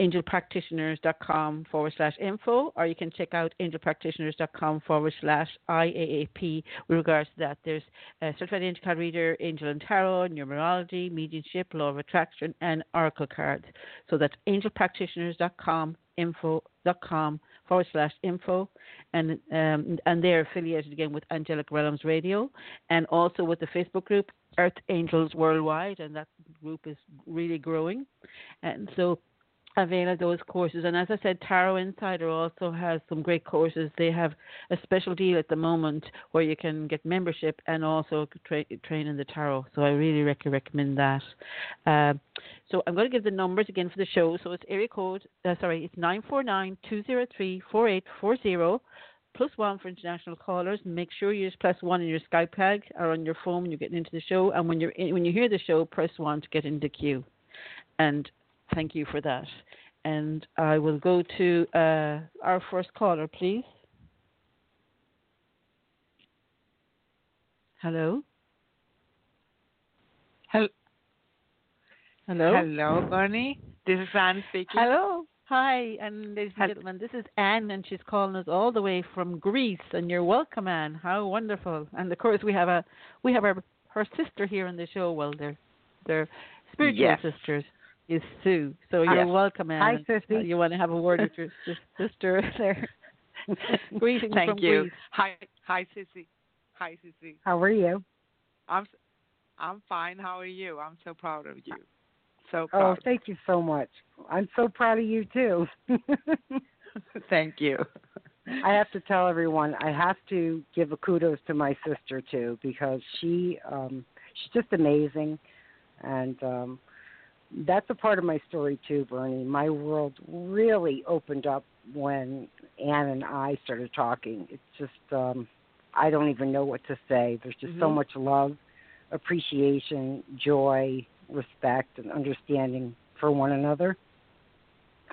AngelPractitioners.com forward slash info, or you can check out AngelPractitioners.com forward slash IAAP with regards to that. There's uh, Certified Angel Card Reader, Angel and Tarot, Numerology, Mediumship, Law of Attraction, and Oracle Cards. So that's AngelPractitioners.com info.com forward slash info, and um, and they're affiliated again with Angelic Realms Radio, and also with the Facebook group Earth Angels Worldwide, and that group is really growing, and so avail of those courses. And as I said, Tarot Insider also has some great courses. They have a special deal at the moment where you can get membership and also tra- train in the tarot. So I really rec- recommend that. Uh, so I'm going to give the numbers again for the show. So it's area code, uh, sorry, it's nine four nine, two zero three, four eight four zero, plus one for international callers. Make sure you use plus one in your Skype tag or on your phone when you're getting into the show. And when, you're in, when you hear the show, press one to get into queue. And thank you for that. And I will go to uh, our first caller, please. Hello? Hello? Hello, Bonnie. This is Anne speaking. Hello. Hi, and ladies and gentlemen, this is Anne, and she's calling us all the way from Greece. And you're welcome, Anne. How wonderful. And, of course, we have a we have our, her sister here on the show. Well, they're, they're spiritual yes. sisters. Is Sue. So you're Hi. welcome, Anne. Hi, Sissy. Uh, you want to have a word with your sister there? Greetings Thank from you. Greece. Hi, hi, Sissy. Hi, Sissy. How are you? I'm, I'm fine. How are you? I'm so proud of you. So proud. Oh, thank you so much. I'm so proud of you too. Thank you. I have to tell everyone. I have to give a kudos to my sister too, because she, um, she's just amazing, and. Um, That's a part of my story, too, Bernie. My world really opened up when Ann and I started talking. It's just, um, I don't even know what to say. There's just mm-hmm. so much love, appreciation, joy, respect, and understanding for one another.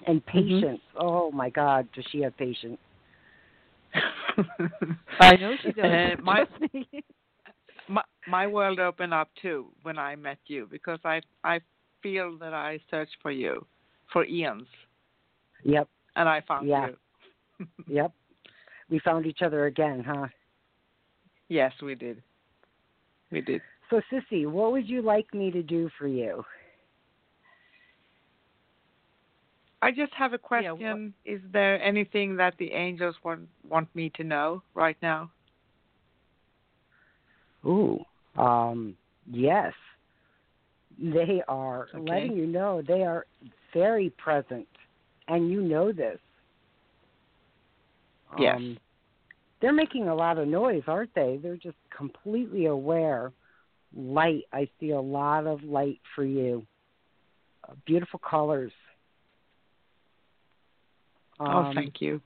And patience. Mm-hmm. Oh, my God, does she have patience? I know she does. Uh, my, my, my world opened up too when I met you, because I I feel that I searched for you for eons. Yep. And I found yeah. you. Yep. We found each other again, huh? Yes, we did. We did. So, Sissy, what would you like me to do for you? I just have a question. Yeah, what, is there anything that the angels want, want me to know right now? Ooh, um, yes. They are okay. letting you know they are very present, and you know this. Yes. Um, they're making a lot of noise, aren't they? They're just completely aware. Light. I see a lot of light for you. Uh, beautiful colors. Um, oh, thank you.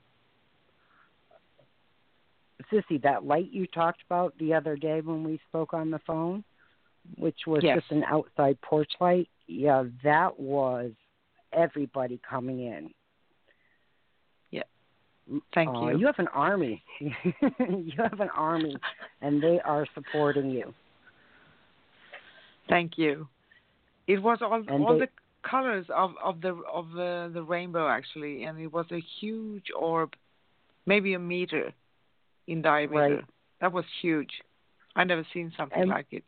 Sissy, that light you talked about the other day when we spoke on the phone, which was yes. just an outside porch light, yeah, that was everybody coming in. Yeah. Thank uh, you. You have an army. You have an army, and they are supporting you. Thank you. It was all and all they, the colors of, of the of the, the rainbow actually, and it was a huge orb, maybe a meter in diameter. Right. That was huge. I never seen something and, like it.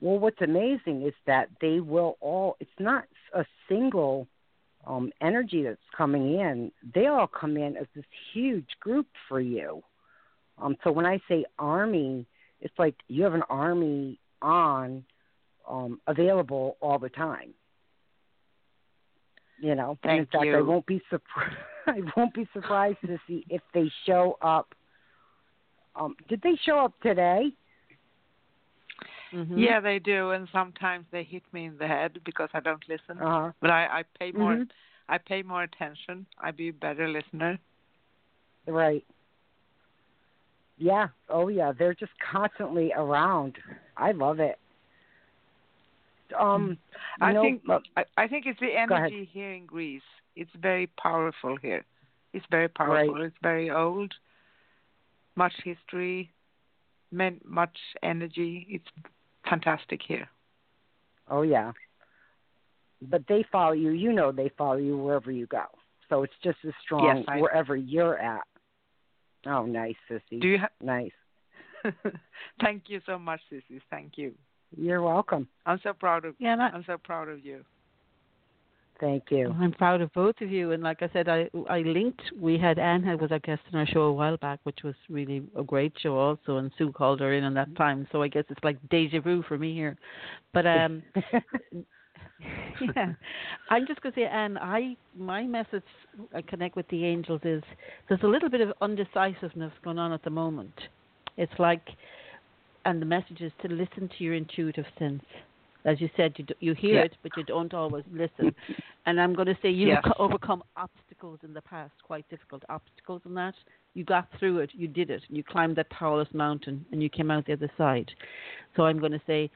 Well, what's amazing is that they will all. It's not a single um, energy that's coming in. They all come in as this huge group for you. Um, so when I say army, it's like you have an army on. Um, available all the time, you know. Thank and in fact, you. I won't be surprised. I won't be surprised to see if they show up. Um, did they show up today? Mm-hmm. Yeah, they do, and sometimes they hit me in the head because I don't listen. Uh-huh. But I, I pay more. Mm-hmm. I pay more attention. I be a better listener. Right. Yeah. Oh, yeah. They're just constantly around. I love it. Um, I know, think I, I think it's the energy here in Greece. It's very powerful here. It's very powerful. Right. It's very old. Much history, much energy. It's fantastic here. Oh yeah, but they follow you. You know they follow you wherever you go. So it's just as strong yes, I, wherever you're at. Oh, nice, Sissy. Do you ha- nice? Thank you so much, Sissy. Thank you. You're welcome. I'm so proud of yeah, that, I'm so proud of you. Thank you. Well, I'm proud of both of you. And like I said, I I linked. We had Anne had was our guest on our show a while back, which was really a great show also. And Sue called her in on that time, so I guess it's like deja vu for me here. But um, yeah, I'm just going to say, Anne, I my message I connect with the angels is there's a little bit of undecisiveness going on at the moment. It's like. And the message is to listen to your intuitive sense. As you said, you, do, you hear yeah. it, but you don't always listen. And I'm going to say you've yes. overcome obstacles in the past, quite difficult obstacles in that. You got through it. You did it. You climbed that powerless mountain, and you came out the other side. So I'm going to say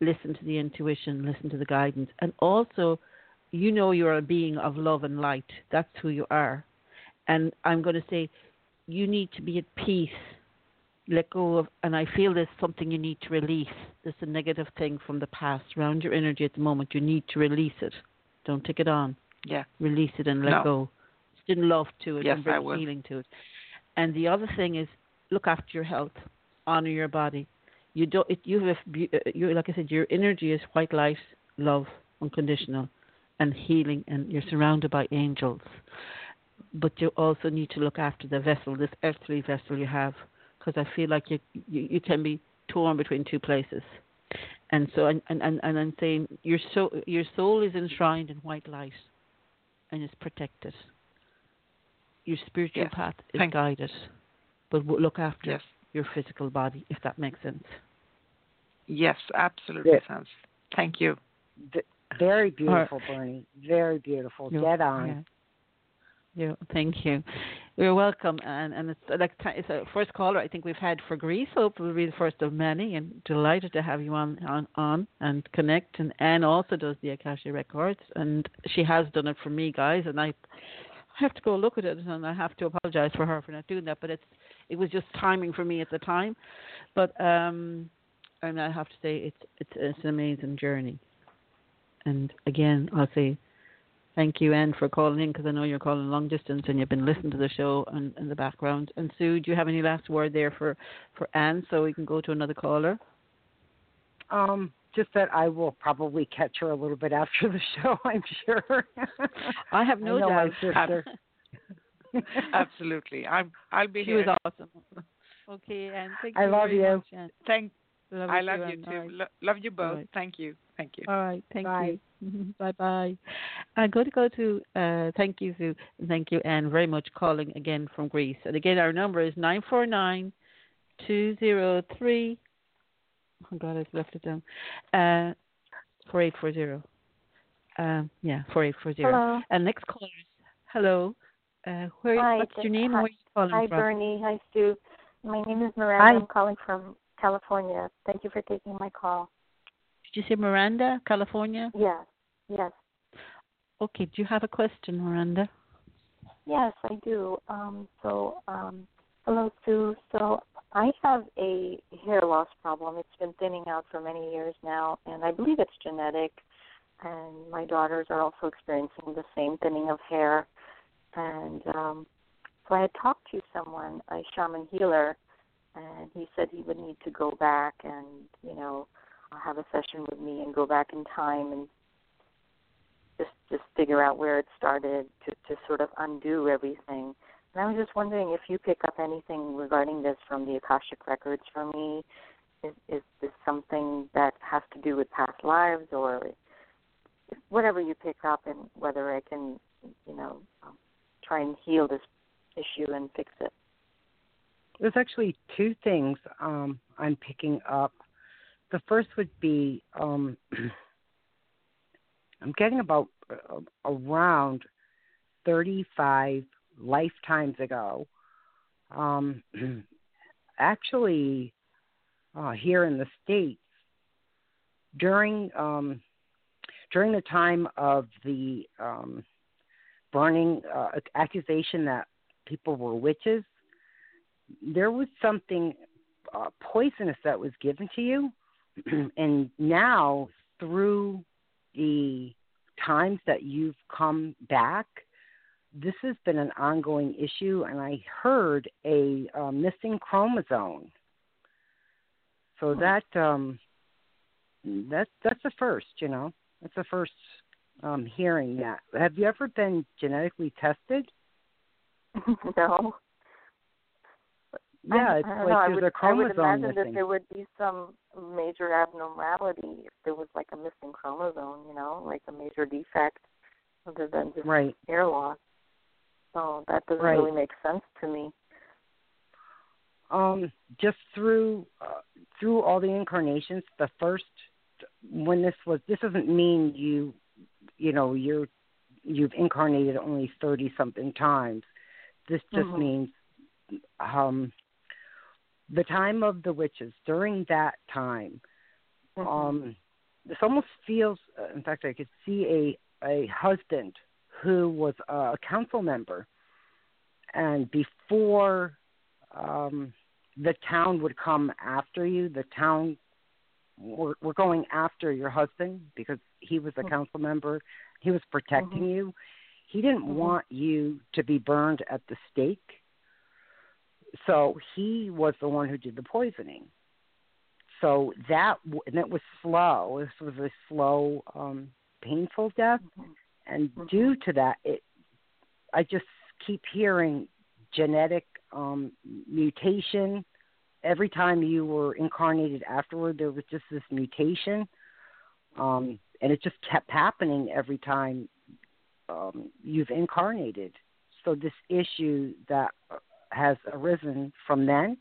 listen to the intuition, listen to the guidance. And also, you know you're a being of love and light. That's who you are. And I'm going to say you need to be at peace. Let go of, and I feel there's something you need to release. There's a negative thing from the past around your energy at the moment. You need to release it. Don't take it on. Yeah. Release it and let no. go. Send love to it yes, and bring healing to it. And the other thing is, look after your health. Honor your body. You don't. It, you have, you like I said, your energy is white light, love, unconditional, and healing. And you're surrounded by angels. But you also need to look after the vessel, this earthly vessel you have. Because I feel like you, you you can be torn between two places, and so and, and, and I'm saying your soul your soul is enshrined in white light, and is protected. Your spiritual yes. path is Thank guided, but look after yes. your physical body, if that makes sense. Yes, absolutely yes. sense. Thank you. D- very beautiful, right. Bernie. Very beautiful. You're, Dead on. Yeah. Yeah, thank you. You're welcome, and and it's like it's a first caller I think we've had for Greece. Hope it will be the first of many, and delighted to have you on on, on and connect. And Anne also does the Akashic Records, and she has done it for me, guys. And I have to go look at it, and I have to apologize for her for not doing that. But it's it was just timing for me at the time. But um, and I have to say it's, it's it's an amazing journey. And again, I'll say thank you, Anne, for calling in, because I know you're calling long distance and you've been listening to the show in, in the background. And Sue, do you have any last word there for, for Anne so we can go to another caller? Um, just that I will probably catch her a little bit after the show, I'm sure. I have no I doubt. My sister. Absolutely. I'm, I'll be she here. She was awesome. Okay, Anne, thank you I love very you. Much, Anne. Thank, love I love you, you too. Right. Lo- love you both. Right. Thank you. Thank you. All right. Thank Bye. you. Bye-bye. I'm going to go to, uh, thank you, Sue. Thank you, Anne, very much, calling again from Greece. And again, our number is nine four nine, two zero three. I'm glad I've left it down. Uh, four eight four zero. Um, yeah, four eight four zero. Hello. And next caller is, hello. Uh, where, hi, what's your name? Hi, where are you calling hi from? Bernie. Hi, Sue. My name is Miranda. Hi. I'm calling from California. Thank you for taking my call. Did you say Miranda, California? Yes, yes. Okay, do you have a question, Miranda? Yes, I do. Um, so, um, hello, Sue. So I have a hair loss problem. It's been thinning out for many years now, and I believe it's genetic, and my daughters are also experiencing the same thinning of hair. And um, so I had talked to someone, a shaman healer, and he said he would need to go back and, you know, have a session with me and go back in time and just just figure out where it started to, to sort of undo everything. And I was just wondering if you pick up anything regarding this from the Akashic Records for me. Is, is this something that has to do with past lives or whatever you pick up, and whether I can, you know, try and heal this issue and fix it? There's actually two things um, I'm picking up. The first would be um, I'm getting about uh, around thirty-five lifetimes ago. Um, actually, uh, here in the States, during um, during the time of the um, burning uh, accusation that people were witches, there was something uh, poisonous that was given to you. And now, through the times that you've come back, this has been an ongoing issue, and I heard a uh, missing chromosome. So that um, that that's the first, you know, that's the first um, hearing that. Have you ever been genetically tested? No. Yeah, it's like know, there's would, a chromosome I would imagine missing. That there would be some major abnormality if there was like a missing chromosome, you know, like a major defect other than just right. hair loss. So that doesn't right. really make sense to me. Um, just through uh, through all the incarnations, the first when this was, this doesn't mean you, you know, you're you've incarnated only thirty something times. This just mm-hmm. means um. the time of the witches, during that time, mm-hmm. um, this almost feels, in fact, I could see a, a husband who was a council member, and before um, the town would come after you, the town were, were going after your husband because he was a mm-hmm. council member. He was protecting mm-hmm. you. He didn't mm-hmm. want you to be burned at the stake. So he was the one who did the poisoning. So that and it was slow. This was a slow, um, painful death, mm-hmm. and mm-hmm. due to that, it. I just keep hearing genetic um, mutation. Every time you were incarnated afterward, there was just this mutation, um, and it just kept happening every time um, you've incarnated. So this issue that has arisen from then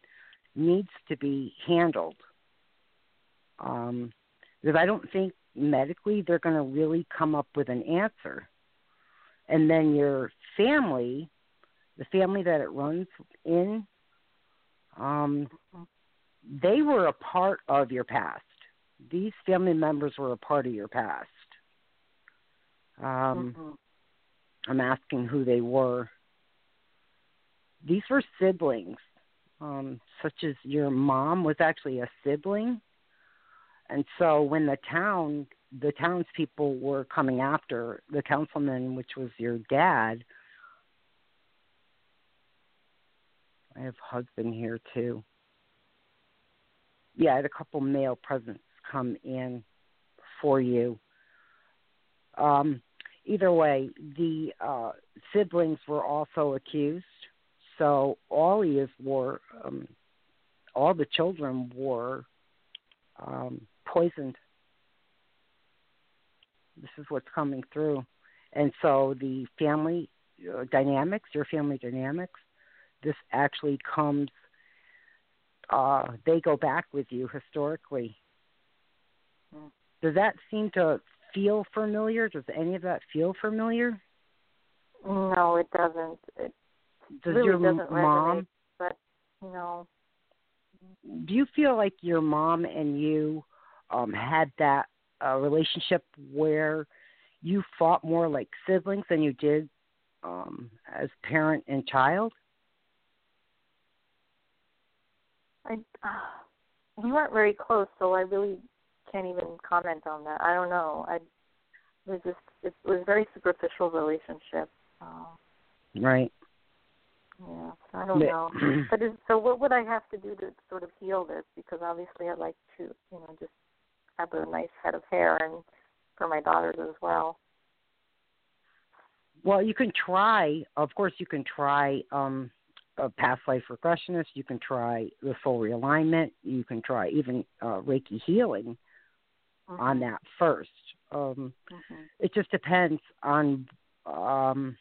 needs to be handled. Um, because I don't think medically they're going to really come up with an answer. And then your family, the family that it runs in, um, they were a part of your past. These family members were a part of your past. Um, mm-hmm. I'm asking who they were. These were siblings, um, such as your mom was actually a sibling And so when the town, the townspeople were coming after the councilman, which was your dad. I have husband here too. Yeah, I had a couple male presents come in for you. Um, either way, the uh, siblings were also accused. So all he is were, um, all the children were um, poisoned. This is what's coming through. And so the family uh, dynamics, your family dynamics, this actually comes, uh, they go back with you historically. Mm. Does that seem to feel familiar? Does any of that feel familiar? No, it doesn't. It Does really your doesn't mom? Resonate, but, you know. Do you feel like your mom and you um, had that uh, relationship where you fought more like siblings than you did um, as parent and child? I, uh, we weren't very close, so I really can't even comment on that. I don't know. I, it was just it was a very superficial relationship. Um, right. Yeah, so I don't but, know. But is, so, what would I have to do to sort of heal this? Because obviously, I'd like to, you know, just have a nice head of hair, and for my daughters as well. Well, you can try. Of course, you can try. Um, A past life regressionist, you can try the soul realignment, you can try even uh, Reiki healing mm-hmm. on that first. Um, mm-hmm. It just depends on. Um,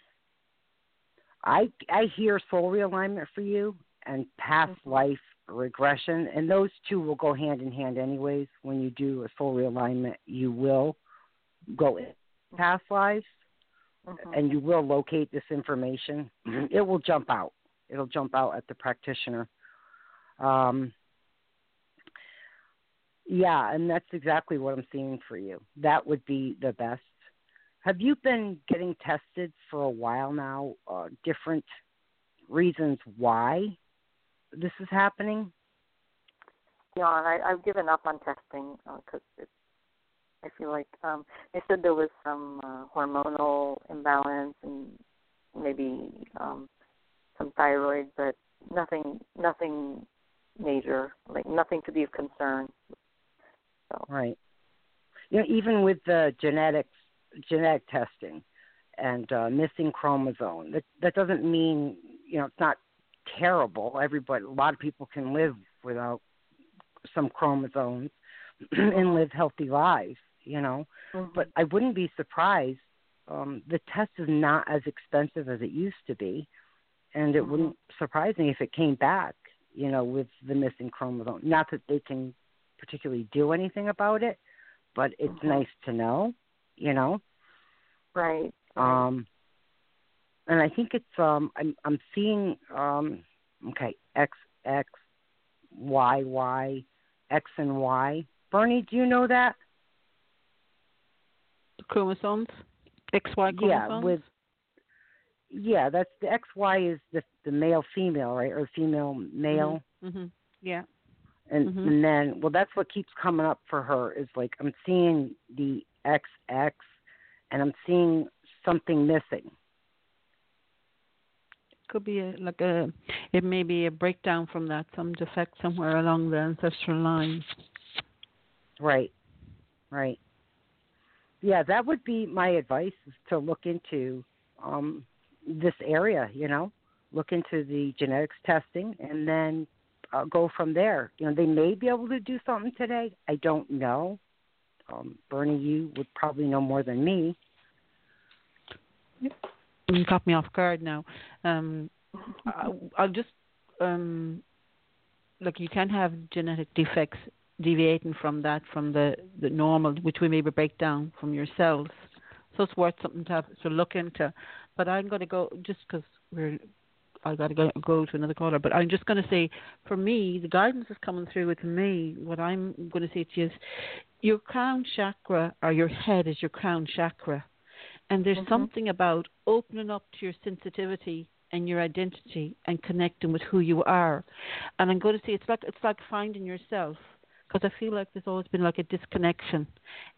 I I hear soul realignment for you and past mm-hmm. life regression, and those two will go hand in hand anyways. When you do a soul realignment, you will go in past lives, mm-hmm. and you will locate this information. Mm-hmm. It will jump out. It'll jump out at the practitioner. Um, yeah, and that's exactly what I'm seeing for you. That would be the best. Have you been getting tested for a while now, uh, different reasons why this is happening? Yeah, I, I've given up on testing because uh, I feel like um, they said there was some uh, hormonal imbalance and maybe um, – some thyroid, but nothing, nothing major, like nothing to be of concern. So. Right. You know, even with the genetics, genetic testing, and uh, missing chromosome, that that doesn't mean you know it's not terrible. Everybody, a lot of people can live without some chromosomes and live healthy lives. You know, mm-hmm. but I wouldn't be surprised. Um, the test is not as expensive as it used to be. And it wouldn't surprise me if it came back, you know, with the missing chromosome. Not that they can particularly do anything about it, but it's mm-hmm. nice to know, you know. Right. Um, and I think it's um, I'm I'm seeing um, okay X X Y Y X and Y. Bernie, do you know that? The chromosomes, X Y chromosomes. Yeah, with. Yeah, that's the X Y is the the male female, right, or female male. Mm-hmm. Yeah, and mm-hmm. and then well, that's what keeps coming up for her is like I'm seeing the X X, and I'm seeing something missing. Could be a, like a it may be a breakdown from that, some defect somewhere along the ancestral line. Right, right. Yeah, that would be my advice is to look into. Um, this area, you know, look into the genetics testing and then uh, go from there. You know, they may be able to do something today. I don't know. Um, Bernie, you would probably know more than me. Yep. You caught me off guard now. Um, I, I'll just, um, look, you can have genetic defects deviating from that, from the, the normal, which we maybe break down from your cells. So it's worth something to, have, to look into. But I'm going to go, just because we're, I've got to go, go to another caller, but I'm just going to say, for me, the guidance is coming through with me. What I'm going to say to you is, your crown chakra, or your head is your crown chakra. And there's mm-hmm. something about opening up to your sensitivity and your identity and connecting with who you are. And I'm going to say, it's like it's like finding yourself. because I feel like there's always been like a disconnection,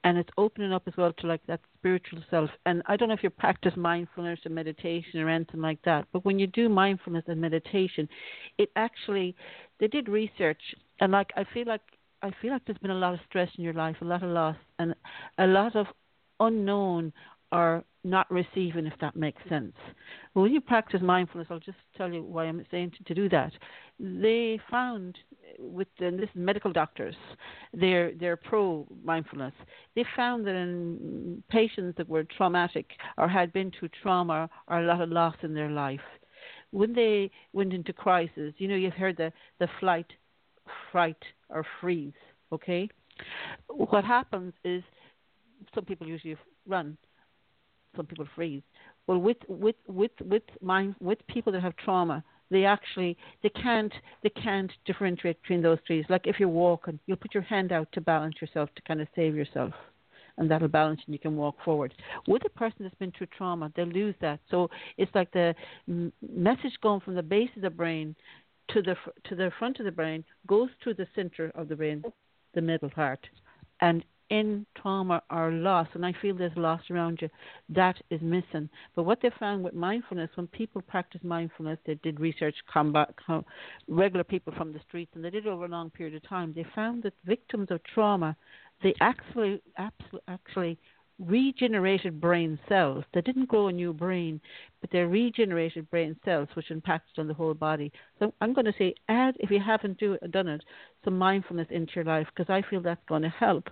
and it's opening up as well to like that spiritual self. And I don't know if you practice mindfulness or meditation or anything like that, but when you do mindfulness and meditation, it actually, they did research, and like I feel like I feel like there's been a lot of stress in your life, a lot of loss, and a lot of unknown or not receiving, if that makes sense. Well, when you practice mindfulness, I'll just tell you why I'm saying to, to do that. They found with the, this medical doctors, they're they're pro mindfulness. They found that in patients that were traumatic or had been through trauma or a lot of loss in their life, when they went into crisis, you know, you've heard the the flight, fright, or freeze. Okay, what happens is some people usually run. Some people freeze. Well, with with with with mind, with people that have trauma, they actually they can't they can't differentiate between those three. Like if you're walking, you'll put your hand out to balance yourself, to kind of save yourself, and that'll balance and you can walk forward. With a person that's been through trauma, they lose that. So it's like the message going from the base of the brain to the to the front of the brain goes through the center of the brain, the middle part, and in trauma or loss, and I feel there's loss around you, that is missing. But what they found with mindfulness, when people practice mindfulness, they did research, combat, com- regular people from the streets, and they did it over a long period of time. They found that victims of trauma, they actually, actually regenerated brain cells. They didn't grow a new brain, but they regenerated brain cells, which impacted on the whole body. So I'm going to say, add, if you haven't do, done it, some mindfulness into your life, because I feel that's going to help.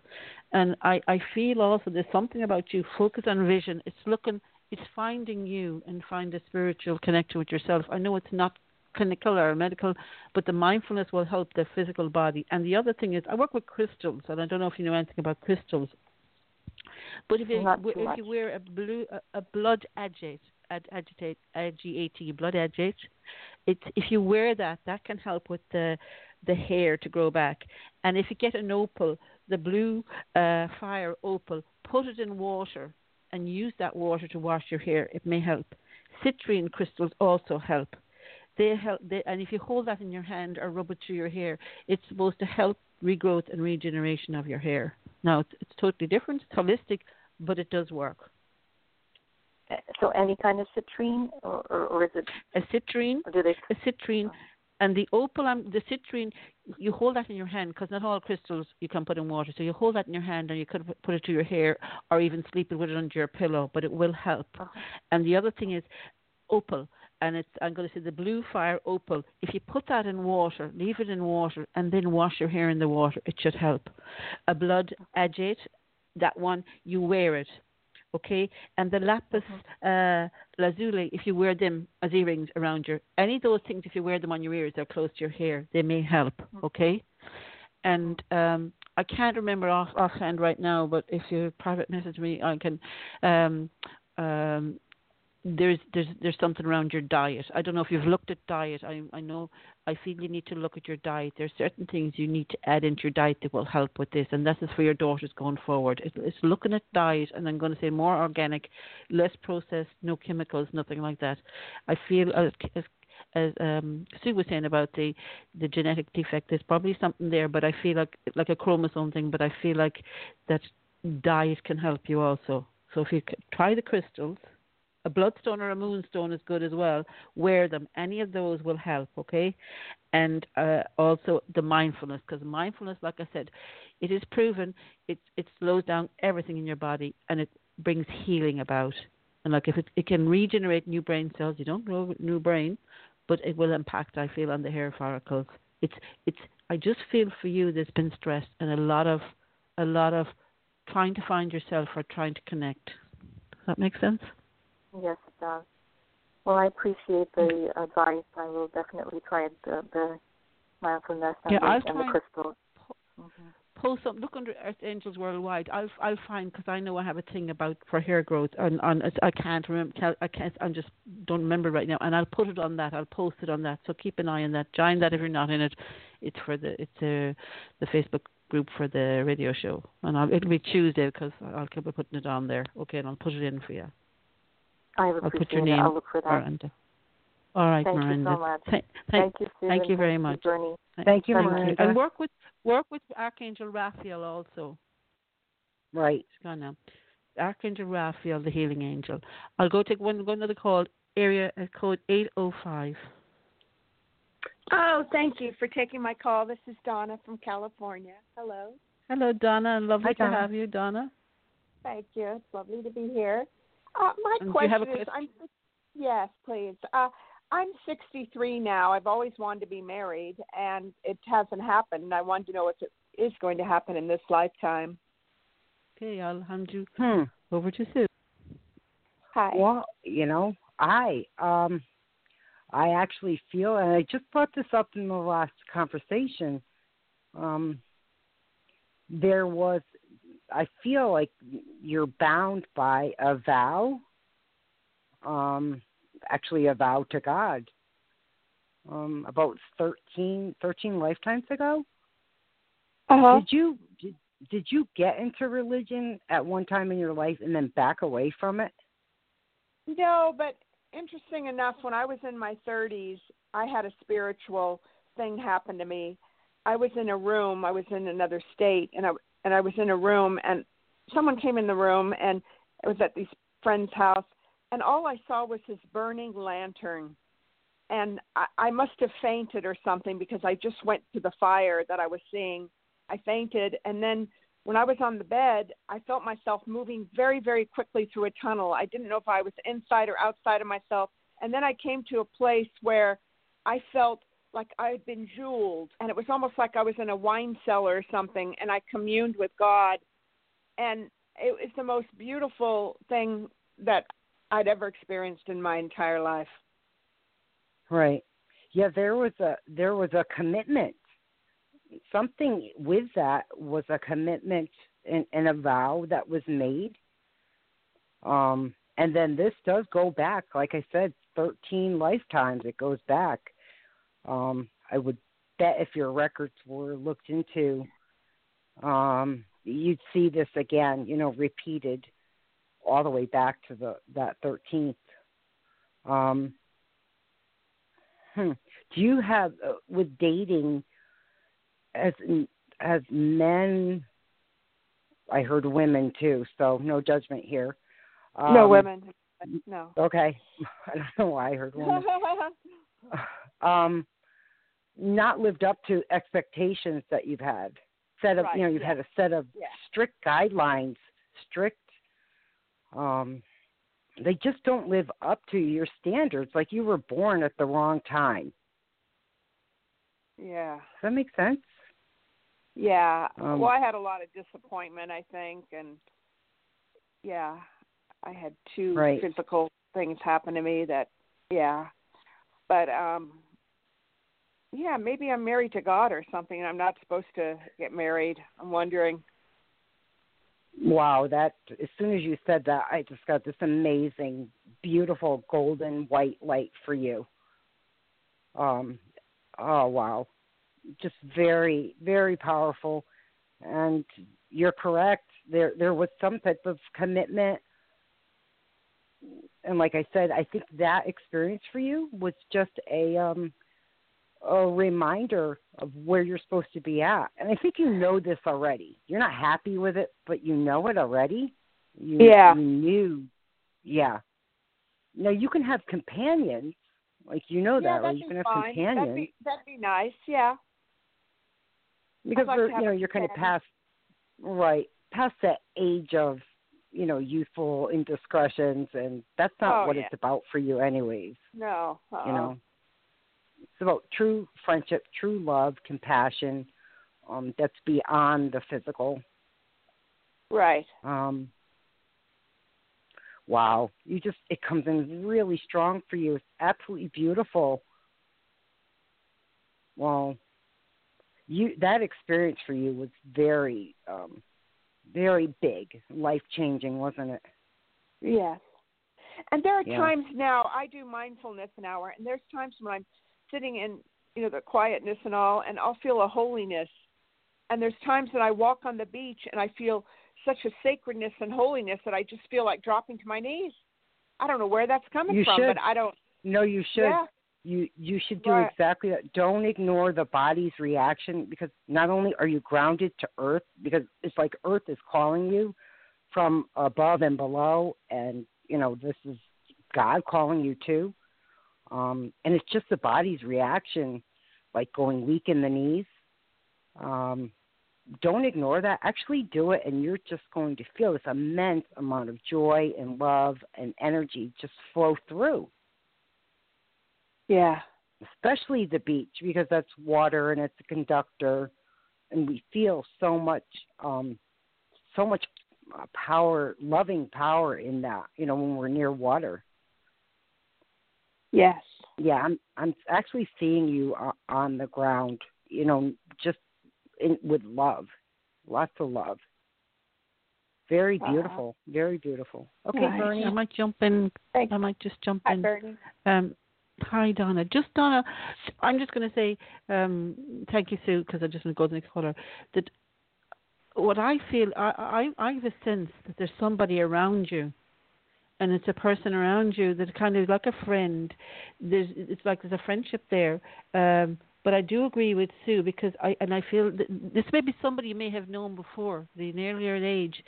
And I, I feel also there's something about you. Focus on vision. It's looking, it's finding you and find a spiritual connection with yourself. I know it's not clinical or medical, but the mindfulness will help the physical body. And the other thing is, I work with crystals, and I don't know if you know anything about crystals. But if you if you wear a blue a, a blood agate ad, agitate A G A T blood agate, it's if you wear that that can help with the the hair to grow back. And if you get an opal, the blue uh, fire opal, put it in water and use that water to wash your hair. It may help. Citrine crystals also help. They help. They, and if you hold that in your hand or rub it through your hair, it's supposed to help regrowth and regeneration of your hair. Now, it's, it's totally different. It's holistic, but it does work. So any kind of citrine, or, or, or is it? A citrine, or do they... a citrine, oh. And the opal, the citrine, you hold that in your hand, because not all crystals you can put in water. So you hold that in your hand, and you could put it to your hair, or even sleeping with it under your pillow, but it will help. Oh. And the other thing is opal. And it's, I'm going to say the blue fire opal. If you put that in water, leave it in water, and then wash your hair in the water, it should help. A blood agate, that one, you wear it, okay? And the lapis uh, lazuli, if you wear them as earrings around your, any of those things, if you wear them on your ears, they're close to your hair, they may help, okay? And um, I can't remember off, offhand right now, but if you private message me, I can... Um, um, There's there's there's something around your diet. I don't know if you've looked at diet. I I know I feel you need to look at your diet. There's certain things you need to add into your diet that will help with this, and this is for your daughters going forward. It, it's looking at diet, and I'm going to say more organic, less processed, no chemicals, nothing like that. I feel as as, as um, Sue was saying about the, the genetic defect. There's probably something there, but I feel like like a chromosome thing. But I feel like that diet can help you also. So if you try the crystals. A bloodstone or a moonstone is good as well. Wear them. Any of those will help, okay? And uh, also the mindfulness, because mindfulness, like I said, it is proven. It it slows down everything in your body, and it brings healing about. And like if it, it can regenerate new brain cells, you don't grow new brain, but it will impact, I feel, on the hair follicles. It's it's. I just feel for you, there's been stress and a lot of a lot of trying to find yourself or trying to connect. Does that make sense? Yes, it does. Well, I appreciate the advice. I will definitely try the, the mindfulness and, yeah, the, I'll and the crystals. Po- mm-hmm. Post up. Look under Earth Angels Worldwide. I'll I'll find, because I know I have a thing about for hair growth, and on I can't remember. Can't, I can't. I just don't remember right now. And I'll put it on that. I'll post it on that. So keep an eye on that. Join that if you're not in it. It's for the it's uh, the Facebook group for the radio show, and I'll, it'll be Tuesday because I'll keep putting it on there. Okay, and I'll put it in for you. I I'll put your name. I'll look for that. All right, thank Miranda. You so much. Thank, thank, thank you, Susan. Thank you very much. Thank, thank you, Miranda. And work with work with Archangel Raphael also. Right. Gonna. Archangel Raphael, the healing angel. I'll go take one go another call. Area code eight oh five. Oh, thank you for taking my call. This is Donna from California. Hello. Hello, Donna. Lovely Hi, to Donna. have you, Donna. Thank you. It's lovely to be here. Uh, my and question, question is, I'm, yes, please. Uh, I'm sixty-three now. I've always wanted to be married, and it hasn't happened. I wanted to know if it is going to happen in this lifetime. Okay, I'll hand you hmm. over to Sue. Hi. Well, you know, I, um, I actually feel, and I just brought this up in the last conversation, um, there was, I feel like you're bound by a vow, um, actually a vow to God, um, about thirteen, thirteen lifetimes ago. Uh-huh. Did you did, did you get into religion at one time in your life and then back away from it? No, but interesting enough, when I was in my thirties, I had a spiritual thing happen to me. I was in a room. I was in another state, and I and I was in a room, and someone came in the room, and it was at this friend's house, and all I saw was his burning lantern, and I, I must have fainted or something because I just went to the fire that I was seeing. I fainted, and then when I was on the bed, I felt myself moving very, very quickly through a tunnel. I didn't know if I was inside or outside of myself, and then I came to a place where I felt like I had been jeweled, and it was almost like I was in a wine cellar or something, and I communed with God, and it was the most beautiful thing that I'd ever experienced in my entire life. Right. Yeah, there was a there was a commitment. Something with that was a commitment and, and a vow that was made. Um, and then this does go back, like I said, thirteen lifetimes it goes back. Um, I would bet if your records were looked into, um, you'd see this again, you know, repeated all the way back to the that thirteenth. Um, hmm. Do you have, uh, with dating, as as men, I heard women too, so no judgment here. Um, no women, no. Okay, I don't know why I heard women. um. Not lived up to expectations that you've had set of, right. you know, you've yeah. had a set of yeah. strict guidelines, strict, um, they just don't live up to your standards. Like you were born at the wrong time. Yeah. Does that make sense? Yeah. Um, well, I had a lot of disappointment, I think. And yeah, I had two right. physical things happen to me that, yeah. But, um, yeah, maybe I'm married to God or something, and I'm not supposed to get married. I'm wondering. Wow, that as soon as you said that, I just got this amazing, beautiful golden white light for you. Um, oh wow, just very, very powerful. And you're correct. There, there was some type of commitment. And like I said, I think that experience for you was just a. Um, a reminder of where you're supposed to be at. And I think you know this already. You're not happy with it, but you know it already. You, yeah. You knew. Yeah. Now, you can have companions. Like, you know yeah, that, right? You can fine. have companions. That'd be, that'd be nice, yeah. Because, like you know, you're kind of past, right, past that age of, you know, youthful indiscretions, and that's not oh, what yeah. it's about for you anyways. No. Uh-oh. You know? It's about true friendship, true love, compassion, um, that's beyond the physical. Right. Um, wow. You just, it comes in really strong for you. It's absolutely beautiful. Well, you, that experience for you was very, um, very big, life-changing, wasn't it? Yes. And there are yeah. times now, I do mindfulness an hour, and there's times when I'm sitting in, you know, the quietness and all, and I'll feel a holiness. And there's times that I walk on the beach and I feel such a sacredness and holiness that I just feel like dropping to my knees. I don't know where that's coming you from, should. but I don't. No, you should. Yeah. You you should do right. exactly that. Don't ignore the body's reaction, because not only are you grounded to Earth, because it's like Earth is calling you from above and below, and, you know, this is God calling you too. Um, and it's just the body's reaction, like going weak in the knees. Um, don't ignore that. Actually do it, and you're just going to feel this immense amount of joy and love and energy just flow through. Yeah. Especially the beach, because that's water and it's a conductor, and we feel so much, um, so much power, loving power in that, you know, when we're near water. Yes. Yeah. I'm, I'm actually seeing you uh, on the ground, you know, just in, with love, lots of love. Very beautiful. Wow. Very beautiful. Okay, nice. Bernie. I might jump in. Thanks. I might just jump Hi, in. Bernie. Um, Hi, Donna. Just Donna, I'm just going to say um, thank you, Sue, because I just want to go to the next caller. That what I feel, I, I, I have a sense that there's somebody around you, and it's a person around you that kind of like a friend. There's, it's like there's a friendship there. Um, but I do agree with Sue, because I and I feel that this may be somebody you may have known before, at an earlier age,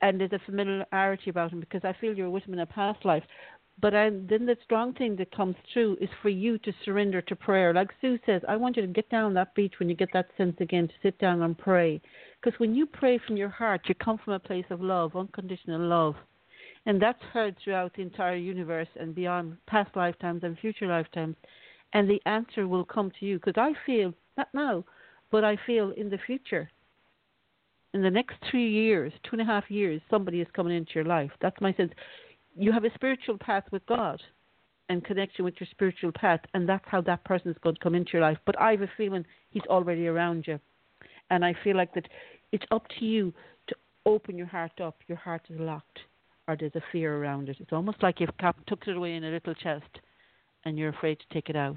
and there's a familiarity about him, because I feel you were with him in a past life. But I, then the strong thing that comes through is for you to surrender to prayer. Like Sue says, I want you to get down that beach when you get that sense again, to sit down and pray. Because when you pray from your heart, you come from a place of love, unconditional love. And that's heard throughout the entire universe and beyond, past lifetimes and future lifetimes. And the answer will come to you. Because I feel, not now, but I feel in the future, in the next three years, two and a half years, somebody is coming into your life. That's my sense. You have a spiritual path with God and connection with your spiritual path, and that's how that person is going to come into your life. But I have a feeling he's already around you. And I feel like that it's up to you to open your heart up. Your heart is locked, or there's a fear around it. It's almost like you've tucked it away in a little chest and you're afraid to take it out.